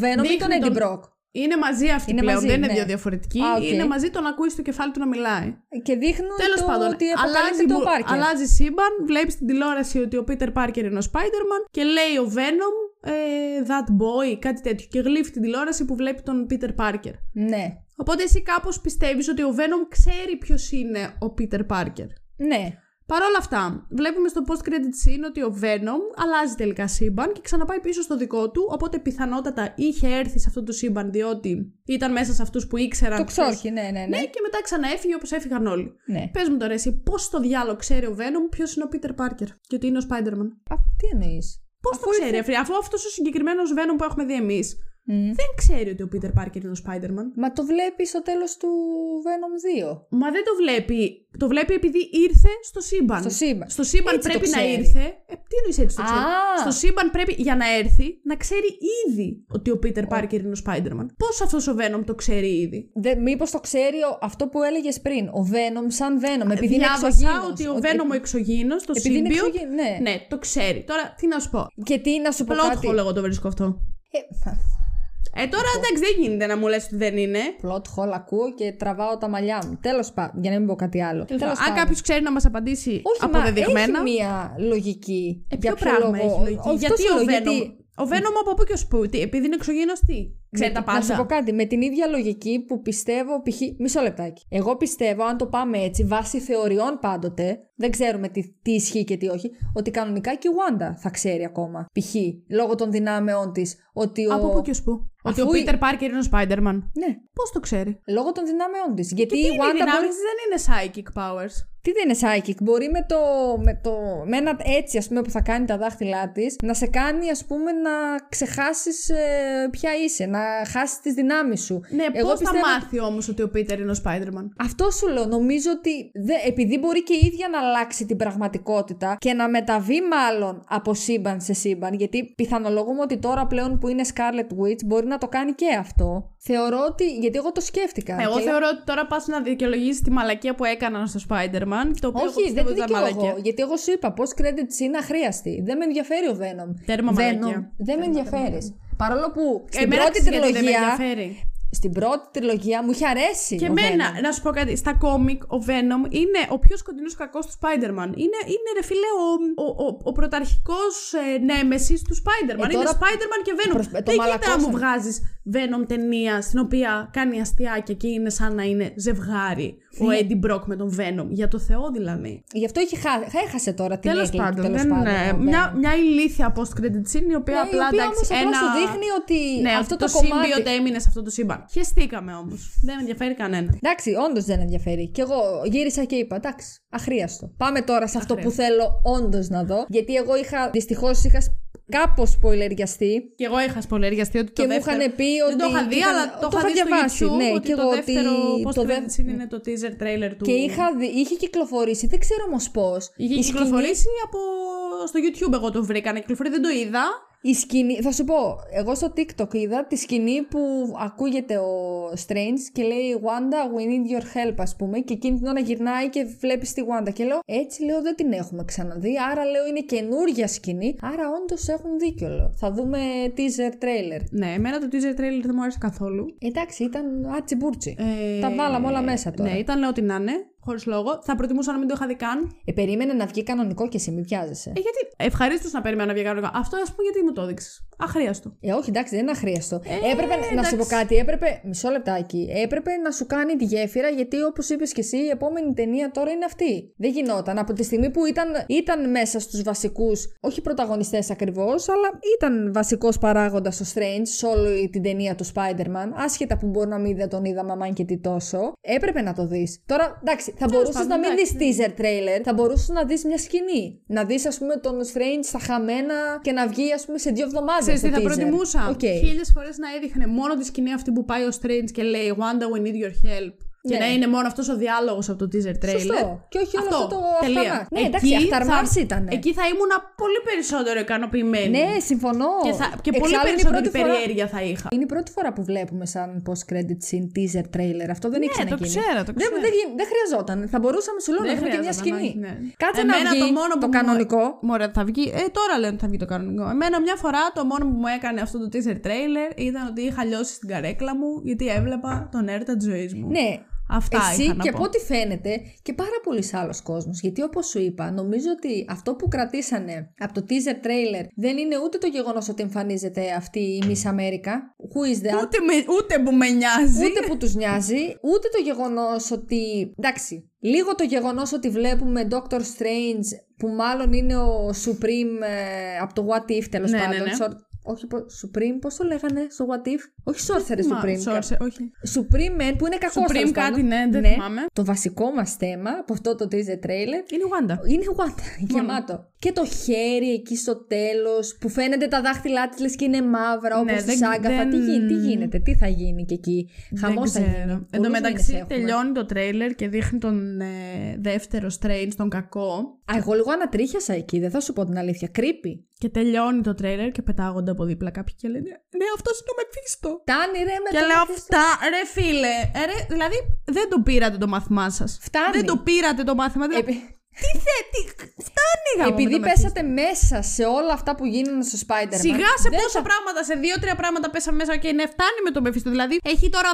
Venom ή τον Eddie Brock. Είναι μαζί αυτοί πλέον, μαζί, δεν είναι δύο διαφορετικοί. Είναι μαζί, τον ακούει στο κεφάλι του να μιλάει. Και δείχνουν ότι αποκαλύπτει τον Πάρκερ. Αλλάζει σύμπαν, βλέπει στην τηλεόραση ότι ο Πίτερ Πάρκερ είναι ο Spider-Man και λέει ο Venom, that boy, κάτι τέτοιο. Και γλύφει την τηλεόραση που βλέπει τον Πίτερ Πάρκερ. Ναι. Οπότε εσύ κάπως πιστεύεις ότι ο Venom ξέρει ποιος είναι ο Πίτερ Πάρκερ. Ναι. Παρ' όλα αυτά, βλέπουμε στο post-credit scene ότι ο Venom αλλάζει τελικά σύμπαν και ξαναπάει πίσω στο δικό του, οπότε πιθανότατα είχε έρθει σε αυτό το σύμπαν διότι ήταν μέσα σε αυτούς που ήξεραν. Το ξόρχι, ναι. Και μετά ξαναέφυγε όπως έφυγαν όλοι. Ναι. Πες μου τώρα εσύ, πώς το διάλογο ξέρει ο Venom ποιος είναι ο Peter Parker και ότι είναι ο Spider-Man. Α, τι εννοείς. Πώς το ξέρει, αφού αυτός ο συγκεκριμένος Venom που έχουμε δει εμείς. Δεν ξέρει ότι ο Peter Parker είναι ο Spider-Man. Μα το βλέπει στο τέλος του Venom 2. Μα δεν το βλέπει. Το βλέπει επειδή ήρθε στο σύμπαν. Στο σύμπαν πρέπει να ήρθε. Τι εννοείς έτσι το ξέρει. Στο σύμπαν πρέπει για να έρθει να ξέρει ήδη ότι ο Peter Parker είναι ο Spider-Man. Πώς αυτός ο Venom το ξέρει ήδη. Μήπως το ξέρει αυτό που έλεγες πριν. Ο Venom σαν Venom. Επειδή είναι εξωγήινος. Διάβασα ότι ο Venom ο εξωγήινος, το σύμπιο. Ναι, το ξέρει. Τώρα τι να σου πω. Πλότχο εγώ το βρίσκω αυτό. Τώρα εντάξει, δεν γίνεται να μου λες ότι δεν είναι. Plot hole ακούω και τραβάω τα μαλλιά μου. Τέλος πάντων, για να μην πω κάτι άλλο. Αν κάποιος ξέρει να μας απαντήσει, όχι, αποδεδειγμένα. Έχει μία λογική. Για ποιο πράγμα λόγο έχει λογική? Γιατί ο Venom. Ο Venom από πού και ως πού, επειδή είναι εξωγήινος τι. Ξέρετε τα πάντα. Να σου πω κάτι, με την ίδια λογική που πιστεύω, π.χ. Μισό λεπτάκι. Εγώ πιστεύω, αν το πάμε έτσι, βάσει θεωριών πάντοτε, δεν ξέρουμε τι ισχύει και τι όχι, ότι κανονικά και η Wanda θα ξέρει ακόμα. Π.χ. λόγω των δυνάμεών της. Από πού και ως πού. Ότι ο Peter Parker είναι ο Spider-Man. Ναι. Πώς το ξέρει? Λόγω των δυνάμεών της. Γιατί η Wanda. Οι δυνάμεις δεν είναι psychic powers. Τι δεν είναι psychic, μπορεί με ένα έτσι ας πούμε που θα κάνει τα δάχτυλά της να σε κάνει ας πούμε να ξεχάσεις ποια είσαι, να χάσεις τις δυνάμεις σου. Ναι, εγώ πώς πιστεύω... θα μάθει όμως ότι ο Peter είναι ο Spider-Man? Αυτό σου λέω, νομίζω ότι επειδή μπορεί και η ίδια να αλλάξει την πραγματικότητα και να μεταβεί μάλλον από σύμπαν σε σύμπαν, γιατί πιθανολογούμε ότι τώρα πλέον που είναι Scarlet Witch μπορεί να το κάνει και αυτό. Θεωρώ ότι, γιατί εγώ το σκέφτηκα. Εγώ θεωρώ ότι τώρα πας να δικαιολογήσεις τη μαλακία που έκαναν στο Spider-Man. Το οποίο όχι, δεν την δικαιολογώ. Γιατί εγώ σου είπα πώς credits είναι αχρίαστη. Δεν με ενδιαφέρει ο Venom. Τέρμα μαλακία. Δεν με ενδιαφέρει. Παρόλο που στην πρώτη τριλογία μου είχε αρέσει. Και εμένα, να σου πω κάτι. Στα κόμικ, ο Venom είναι ο πιο σκοτεινός κακός του Spider-Man. Είναι ρε φίλε ο πρωταρχικός νέμεσης του Spider-Man. Είναι Spider-Man και Venom. Δεν γίνεται να μου βγάζεις Venom ταινία στην οποία κάνει αστιάκια και είναι σαν να είναι ζευγάρι ο Eddie Brock με τον Venom. Για το Θεό δηλαδή. Γι' αυτό έχασε τώρα την έκλη. Τέλος πάντων. Μια ηλίθια post-credit scene η οποία απλά εντάξει. Απλά σου δείχνει ότι αυτό το symbiote έμεινε σε αυτό το σύμπαν. Χεστήκαμε όμως. Δεν ενδιαφέρει κανένα. Εντάξει, όντως δεν ενδιαφέρει. Και εγώ γύρισα και είπα: εντάξει, αχρίαστο. Πάμε τώρα σε αυτό που θέλω όντως να δω. Γιατί εγώ δυστυχώς είχα κάπως σποιλεριαστεί. Και εγώ είχα σποιλεριαστεί ότι το δεύτερο. Και μου είχαν πει ότι. Δεν το είχα δει, αλλά το είχα διαβάσει. Ναι, ότι και το δεύτερο. Πώς το δεύτερο είναι το teaser trailer του. Και είχε κυκλοφορήσει, δεν ξέρω όμως πώς. Είχε κυκλοφορήσει στο YouTube, εγώ το βρήκα να κυκλοφορεί, δεν το είδα. Η σκηνή, θα σου πω, εγώ στο TikTok είδα τη σκηνή που ακούγεται ο Strange και λέει Wanda, we need your help, ας πούμε, και εκείνη την ώρα γυρνάει και βλέπει τη Wanda. Και λέω, έτσι λέω δεν την έχουμε ξαναδεί, άρα λέω είναι καινούργια σκηνή, άρα όντως έχουν δίκιο, λέω. Θα δούμε teaser trailer. Ναι, εμένα το teaser trailer δεν μου άρεσε καθόλου. Εντάξει, ήταν άτσι-μπούρτσι. Τα βάλαμε όλα μέσα τώρα. Ναι, ήταν λέω ότι να είναι. Χωρίς λόγο. Θα προτιμούσα να μην το είχα δει καν. Περίμενε να βγει κανονικό και εσύ, μην πιάζεσαι. Γιατί ευχαρίστως να περίμενα να βγει κανονικό. Αυτό α πούμε γιατί μου το έδειξες. Αχρίαστο. Όχι, εντάξει, δεν είναι αχρίαστο. Έπρεπε εντάξει. Να σου πω κάτι. Μισό λεπτάκι. Έπρεπε να σου κάνει τη γέφυρα, γιατί όπως είπες και εσύ, η επόμενη ταινία τώρα είναι αυτή. Δεν γινόταν. Από τη στιγμή που ήταν μέσα στους βασικούς, όχι πρωταγωνιστές ακριβώς, αλλά ήταν βασικός παράγοντας ο Strange σε όλη την ταινία του Spider-Man. Άσχετα που μπορεί να μην δεν τον είδα μαμάν και τι τόσο. Έπρεπε να το δεις. Τώρα εντάξει, θα μπορούσες να μην δεις teaser trailer, θα μπορούσες να δεις μια σκηνή. Να δεις ας πούμε τον Strange στα χαμένα και να βγει ας πούμε σε 2 εβδομάδες. Ξέρεις τι θα προτιμούσα? Χίλιες φορές να έδειχνε μόνο τη σκηνή αυτή που πάει ο Strange και λέει Wanda, we need your help. Και να είναι μόνο αυτός ο διάλογος από το teaser trailer. Σωστό. Και όχι όλο αυτό το αχταρμάς. Ναι, εντάξει, αχταρμάς ήταν. Εκεί θα ήμουν πολύ περισσότερο ικανοποιημένη. Ναι, συμφωνώ. Και πολύ περισσότερη περιέργεια θα είχα. Είναι η πρώτη φορά που βλέπουμε σαν post-credit scene teaser trailer. Αυτό δεν ήξερα. Ναι, το ξέρω. Δεν χρειαζόταν. Θα μπορούσαμε σου λέω να βρούμε και μια σκηνή. Κάτσε να βγει το κανονικό. Μωρέ, θα βγει. Τώρα λένε ότι θα βγει το κανονικό. Εμένα μια φορά το μόνο που μου έκανε αυτό το teaser trailer ήταν ότι είχα λιώσει στην καρέκλα μου γιατί έβλεπα τον έρωτα της ζωής μου. Ναι. Εσύ και από ό,τι φαίνεται και πάρα πολλοί άλλος κόσμος. Γιατί όπως σου είπα, νομίζω ότι αυτό που κρατήσανε από το teaser trailer δεν είναι ούτε το γεγονός ότι εμφανίζεται αυτή η Miss America. Who is that? Ούτε που με νοιάζει. Ούτε που τους νοιάζει. Ούτε το γεγονός ότι. Εντάξει. Λίγο το γεγονός ότι βλέπουμε Doctor Strange που μάλλον είναι ο Supreme από το What If τέλος πάντων. Όχι, Supreme, πώς το λέγανε στο What If? Όχι, Sorcerer Supreme. Όχι. Supreme Man που είναι κακός. Supreme κάτι, ναι, δεν θυμάμαι. Το βασικό μας θέμα από αυτό το teaser trailer είναι η Wanda. Είναι η Wanda, γεμάτο. Και το χέρι εκεί στο τέλος που φαίνεται τα δάχτυλά της λες και είναι μαύρα όπως τη Άγκαθα. Τι γίνεται, τι θα γίνει και εκεί? Χαμός θα γίνει. Εν τω μεταξύ τελειώνει το trailer και δείχνει τον δεύτερο Strange, τον κακό. Εγώ λίγο ανατρίχιασα εκεί, δεν θα σου πω την αλήθεια. Creepy. Και τελειώνει το trailer και πετάγονται από δίπλα κάποιοι και λένε ναι, αυτός είναι ο Mephisto. Φτάνει ρε με το Mephisto. Και λέω αυτά ρε φίλε. Δηλαδή δεν το πήρατε το μάθημά σας. Φτάνει. Δεν το πήρατε το μάθημα. Τι θέτει, φτάνει. Επειδή πέσατε μέσα σε όλα αυτά που γίνανε στο Spider-Man. Σιγά σε πόσα πράγματα, σε 2-3 πράγματα πέσαμε μέσα. Και ναι, φτάνει με τον Μεφίστο. Δηλαδή, έχει τώρα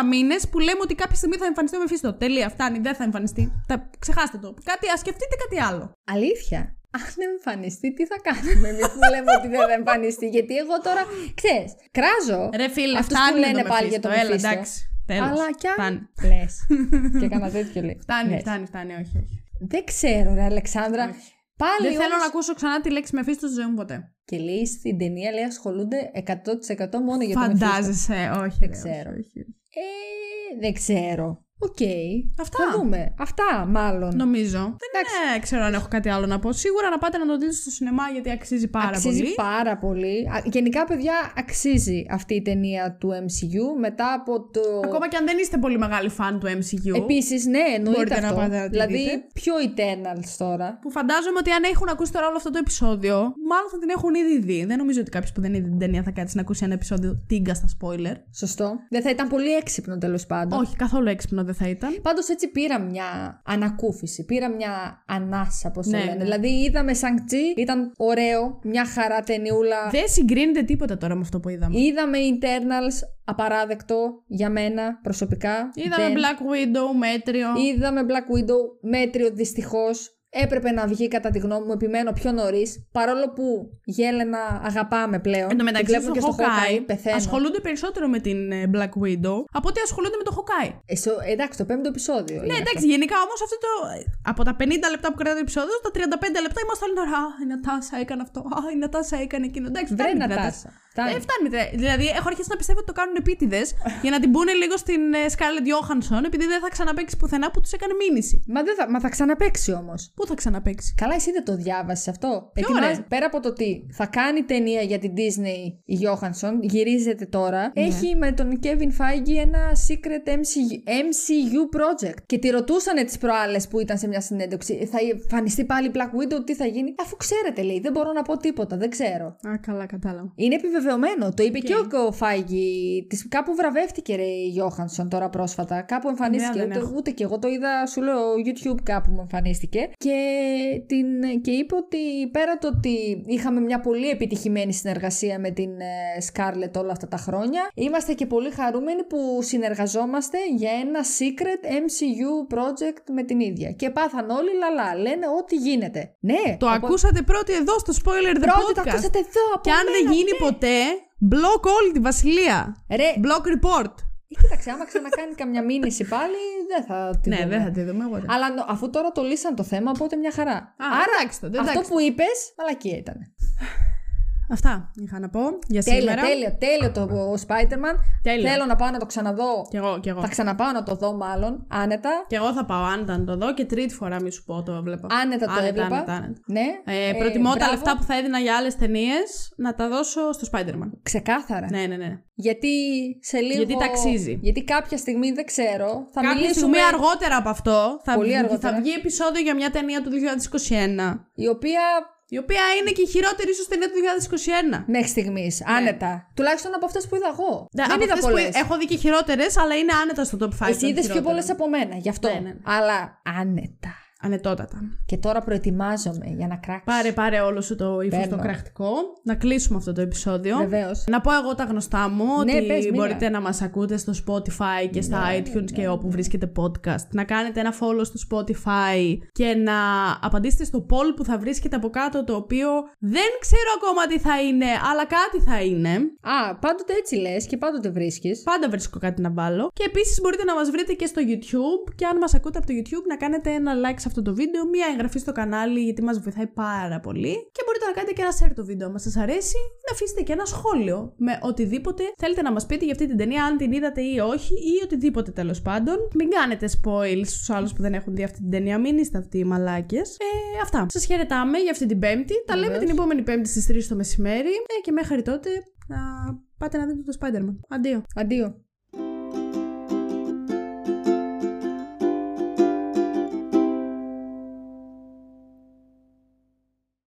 12 μήνες που λέμε ότι κάποια στιγμή θα εμφανιστεί ο Μεφίστο. Τελεία, φτάνει, δεν θα εμφανιστεί. Ξεχάστε το. Κάτι, ας σκεφτείτε κάτι άλλο. Αλήθεια. Αν εμφανιστεί, τι θα κάνουμε εμείς που λέμε ότι δεν θα εμφανιστεί? Γιατί εγώ τώρα, ξέρεις, κράζω. Ρε φίλε, αυτούς που λένε πάλι για τον Μεφίστο. Αλλά κι αν λες και κανένα τέτοιο λέει. Φτάνει, όχι. Δεν ξέρω, ρε Αλεξάνδρα. Πάλι δεν θέλω να ακούσω ξανά τη λέξη Μεφίστο στη ζωή μου ποτέ. Και λέει στην ταινία, λέει, ασχολούνται 100% μόνο για το Μεφίστο. Φαντάζεσαι, όχι. Δεν ξέρω. Δεν ξέρω. Οκ. Αυτά. Θα δούμε. Αυτά, μάλλον. Νομίζω. Δεν ξέρω αν έχω κάτι άλλο να πω. Σίγουρα να πάτε να το δείτε στο σινεμά, γιατί αξίζει πάρα πολύ. Αξίζει πάρα πολύ. Γενικά, παιδιά, αξίζει αυτή η ταινία του MCU μετά από το. Ακόμα και αν δεν είστε πολύ μεγάλοι φαν του MCU. Επίσης, ναι, εννοείται αυτό. Να πάτε να δηλαδή, δείτε. Πιο Eternals τώρα. Που φαντάζομαι ότι αν έχουν ακούσει τώρα όλο αυτό το επεισόδιο, μάλλον θα την έχουν ήδη δει. Δεν νομίζω ότι κάποιο που δεν είδε την ταινία θα κάτσει να ακούσει ένα επεισόδιο τίγκα στα spoiler. Σωστό. Δεν θα ήταν πολύ έξυπνο τέλος πάντων. Όχι, καθόλου έξυπνο. Πάντως έτσι πήρα μια ανακούφιση, πήρα μια ανάσα, όπως το λένε. Δηλαδή είδαμε Shang-Chi, ήταν ωραίο, μια χαρά ταινιούλα. Δεν συγκρίνεται τίποτα τώρα με αυτό που είδαμε. Είδαμε Eternals, απαράδεκτο για μένα προσωπικά. Είδαμε Black Widow, μέτριο. Δυστυχώς. Έπρεπε να βγει, κατά τη γνώμη μου, επιμένω πιο νωρίς. Παρόλο που γέλαινα, αγαπάμε πλέον. Εν τω μεταξύ, βλέπουν και στο Hawkeye. Ασχολούνται περισσότερο με την Black Widow από ότι ασχολούνται με το Hawkeye. Εντάξει, το 5ο επεισόδιο. Ναι, εντάξει, αυτό. Γενικά όμως αυτό το. Από τα 50 λεπτά που κρατάει το επεισόδιο, τα 35 λεπτά είμαστε όλοι. Α, η Νατάσα έκανε αυτό. Α, η Νατάσα έκανε εκείνο. Εντάξει, δεν είναι Νατάσα. Φτάνει. Δηλαδή, έχω αρχίσει να πιστεύω ότι το κάνουν επίτηδες για να την πούνε λίγο στην Scarlett Johansson, επειδή δεν θα ξαναπαίξει πουθενά που τους έκανε μήνυση. Μα θα ξαναπαίξει όμως. Πού θα ξαναπαίξει? Καλά, εσύ δεν το διάβασες αυτό? Πέρα από το τι θα κάνει ταινία για την Disney η Johansson, γυρίζεται τώρα. Ναι. Έχει με τον Kevin Feige ένα secret MCU project. Και τη ρωτούσανε τις προάλλες που ήταν σε μια συνέντευξη. Θα εμφανιστεί πάλι Black Widow, τι θα γίνει? Αφού ξέρετε, λέει, δεν μπορώ να πω τίποτα, δεν ξέρω. Α, καλά, κατάλαβα. Είναι επιβεβαιωμένο. Το είπε και ο Feige. Κάπου βραβεύτηκε ρε, η Johansson τώρα πρόσφατα. Κάπου εμφανίστηκε. Ούτε και εγώ το είδα, σου λέω, YouTube κάπου μου εμφανίστηκε. Και είπε ότι πέρα το ότι είχαμε μια πολύ επιτυχημένη συνεργασία με την Scarlett όλα αυτά τα χρόνια, είμαστε και πολύ χαρούμενοι που συνεργαζόμαστε για ένα secret MCU project με την ίδια. Και πάθαν όλοι λαλά, λένε ό,τι γίνεται. Ναι, το ακούσατε πρώτοι εδώ στο Spoiler The Podcast. Το ακούσατε εδώ. Και αν δεν γίνει ποτέ, μπλοκ όλη τη Βασιλεία. Μπλοκ report. Κοίταξε, άμα ξανακάνει καμιά μήνυση πάλι, δεν θα τη δούμε. Ναι, δεν θα τη δούμε εγώ. Αλλά αφού τώρα το λύσαν το θέμα, οπότε μια χαρά. Άρα, αυτό που είπες, μαλακία ήταν. Αυτά είχα να πω για σήμερα. Τέλειο το Spider-Man. Θέλω να πάω να το ξαναδώ. Κι εγώ. Θα ξαναπάω να το δω, μάλλον. Άνετα. Κι εγώ θα πάω άνετα να το δω και τρίτη φορά, μη σου πω, το βλέπω. Άνετα το έβλεπα. Ναι. Προτιμώ τα λεφτά που θα έδινα για άλλες ταινίες να τα δώσω στο Spider-Man. Ξεκάθαρα. Ναι. Γιατί σε λίγο. Γιατί ταξίζει. Γιατί κάποια στιγμή, δεν ξέρω. Θα μιλήσουμε αργότερα από αυτό. Θα βγει επεισόδιο για μια ταινία του 2021. Η οποία είναι και η χειρότερη ίσως ταινία του 2021. Μέχρι στιγμής, άνετα. Τουλάχιστον από αυτές που είδα εγώ. Δεν είδα πολλές. Έχω δει και χειρότερες, αλλά είναι άνετα στο top 5. Εσύ είδες πιο πολλές από μένα, γι' αυτό. Ναι. Αλλά άνετα. Ανετότατα. Και τώρα προετοιμάζομαι για να κράξω. Πάρε όλο σου το ύφος το κρακτικό. Να κλείσουμε αυτό το επεισόδιο. Βεβαίως. Να πω εγώ τα γνωστά μου, ότι μπορείτε να μας ακούτε στο Spotify και στα iTunes και όπου βρίσκετε podcast. Να κάνετε ένα follow στο Spotify και να απαντήσετε στο poll που θα βρίσκετε από κάτω, το οποίο δεν ξέρω ακόμα τι θα είναι, αλλά κάτι θα είναι. Πάντοτε έτσι λες και πάντοτε βρίσκεις. Πάντα βρίσκω κάτι να βάλω. Και επίσης μπορείτε να μας βρείτε και στο YouTube και αν μας ακούτε από το YouTube να κάνετε ένα like αυτό το βίντεο, μία εγγραφή στο κανάλι, γιατί μας βοηθάει πάρα πολύ. Και μπορείτε να κάνετε και ένα share το βίντεο, αν σας αρέσει, να αφήσετε και ένα σχόλιο με οτιδήποτε θέλετε να μας πείτε για αυτή την ταινία, αν την είδατε ή όχι, ή οτιδήποτε τέλος πάντων. Μην κάνετε spoils στους άλλους που δεν έχουν δει αυτή την ταινία, μην είστε αυτοί οι μαλάκες. Αυτά. Σας χαιρετάμε για αυτή την Πέμπτη. Τα λέμε την επόμενη Πέμπτη στις 3 το μεσημέρι. Και μέχρι τότε να πάτε να δείτε το Spider-Man. Αντίο.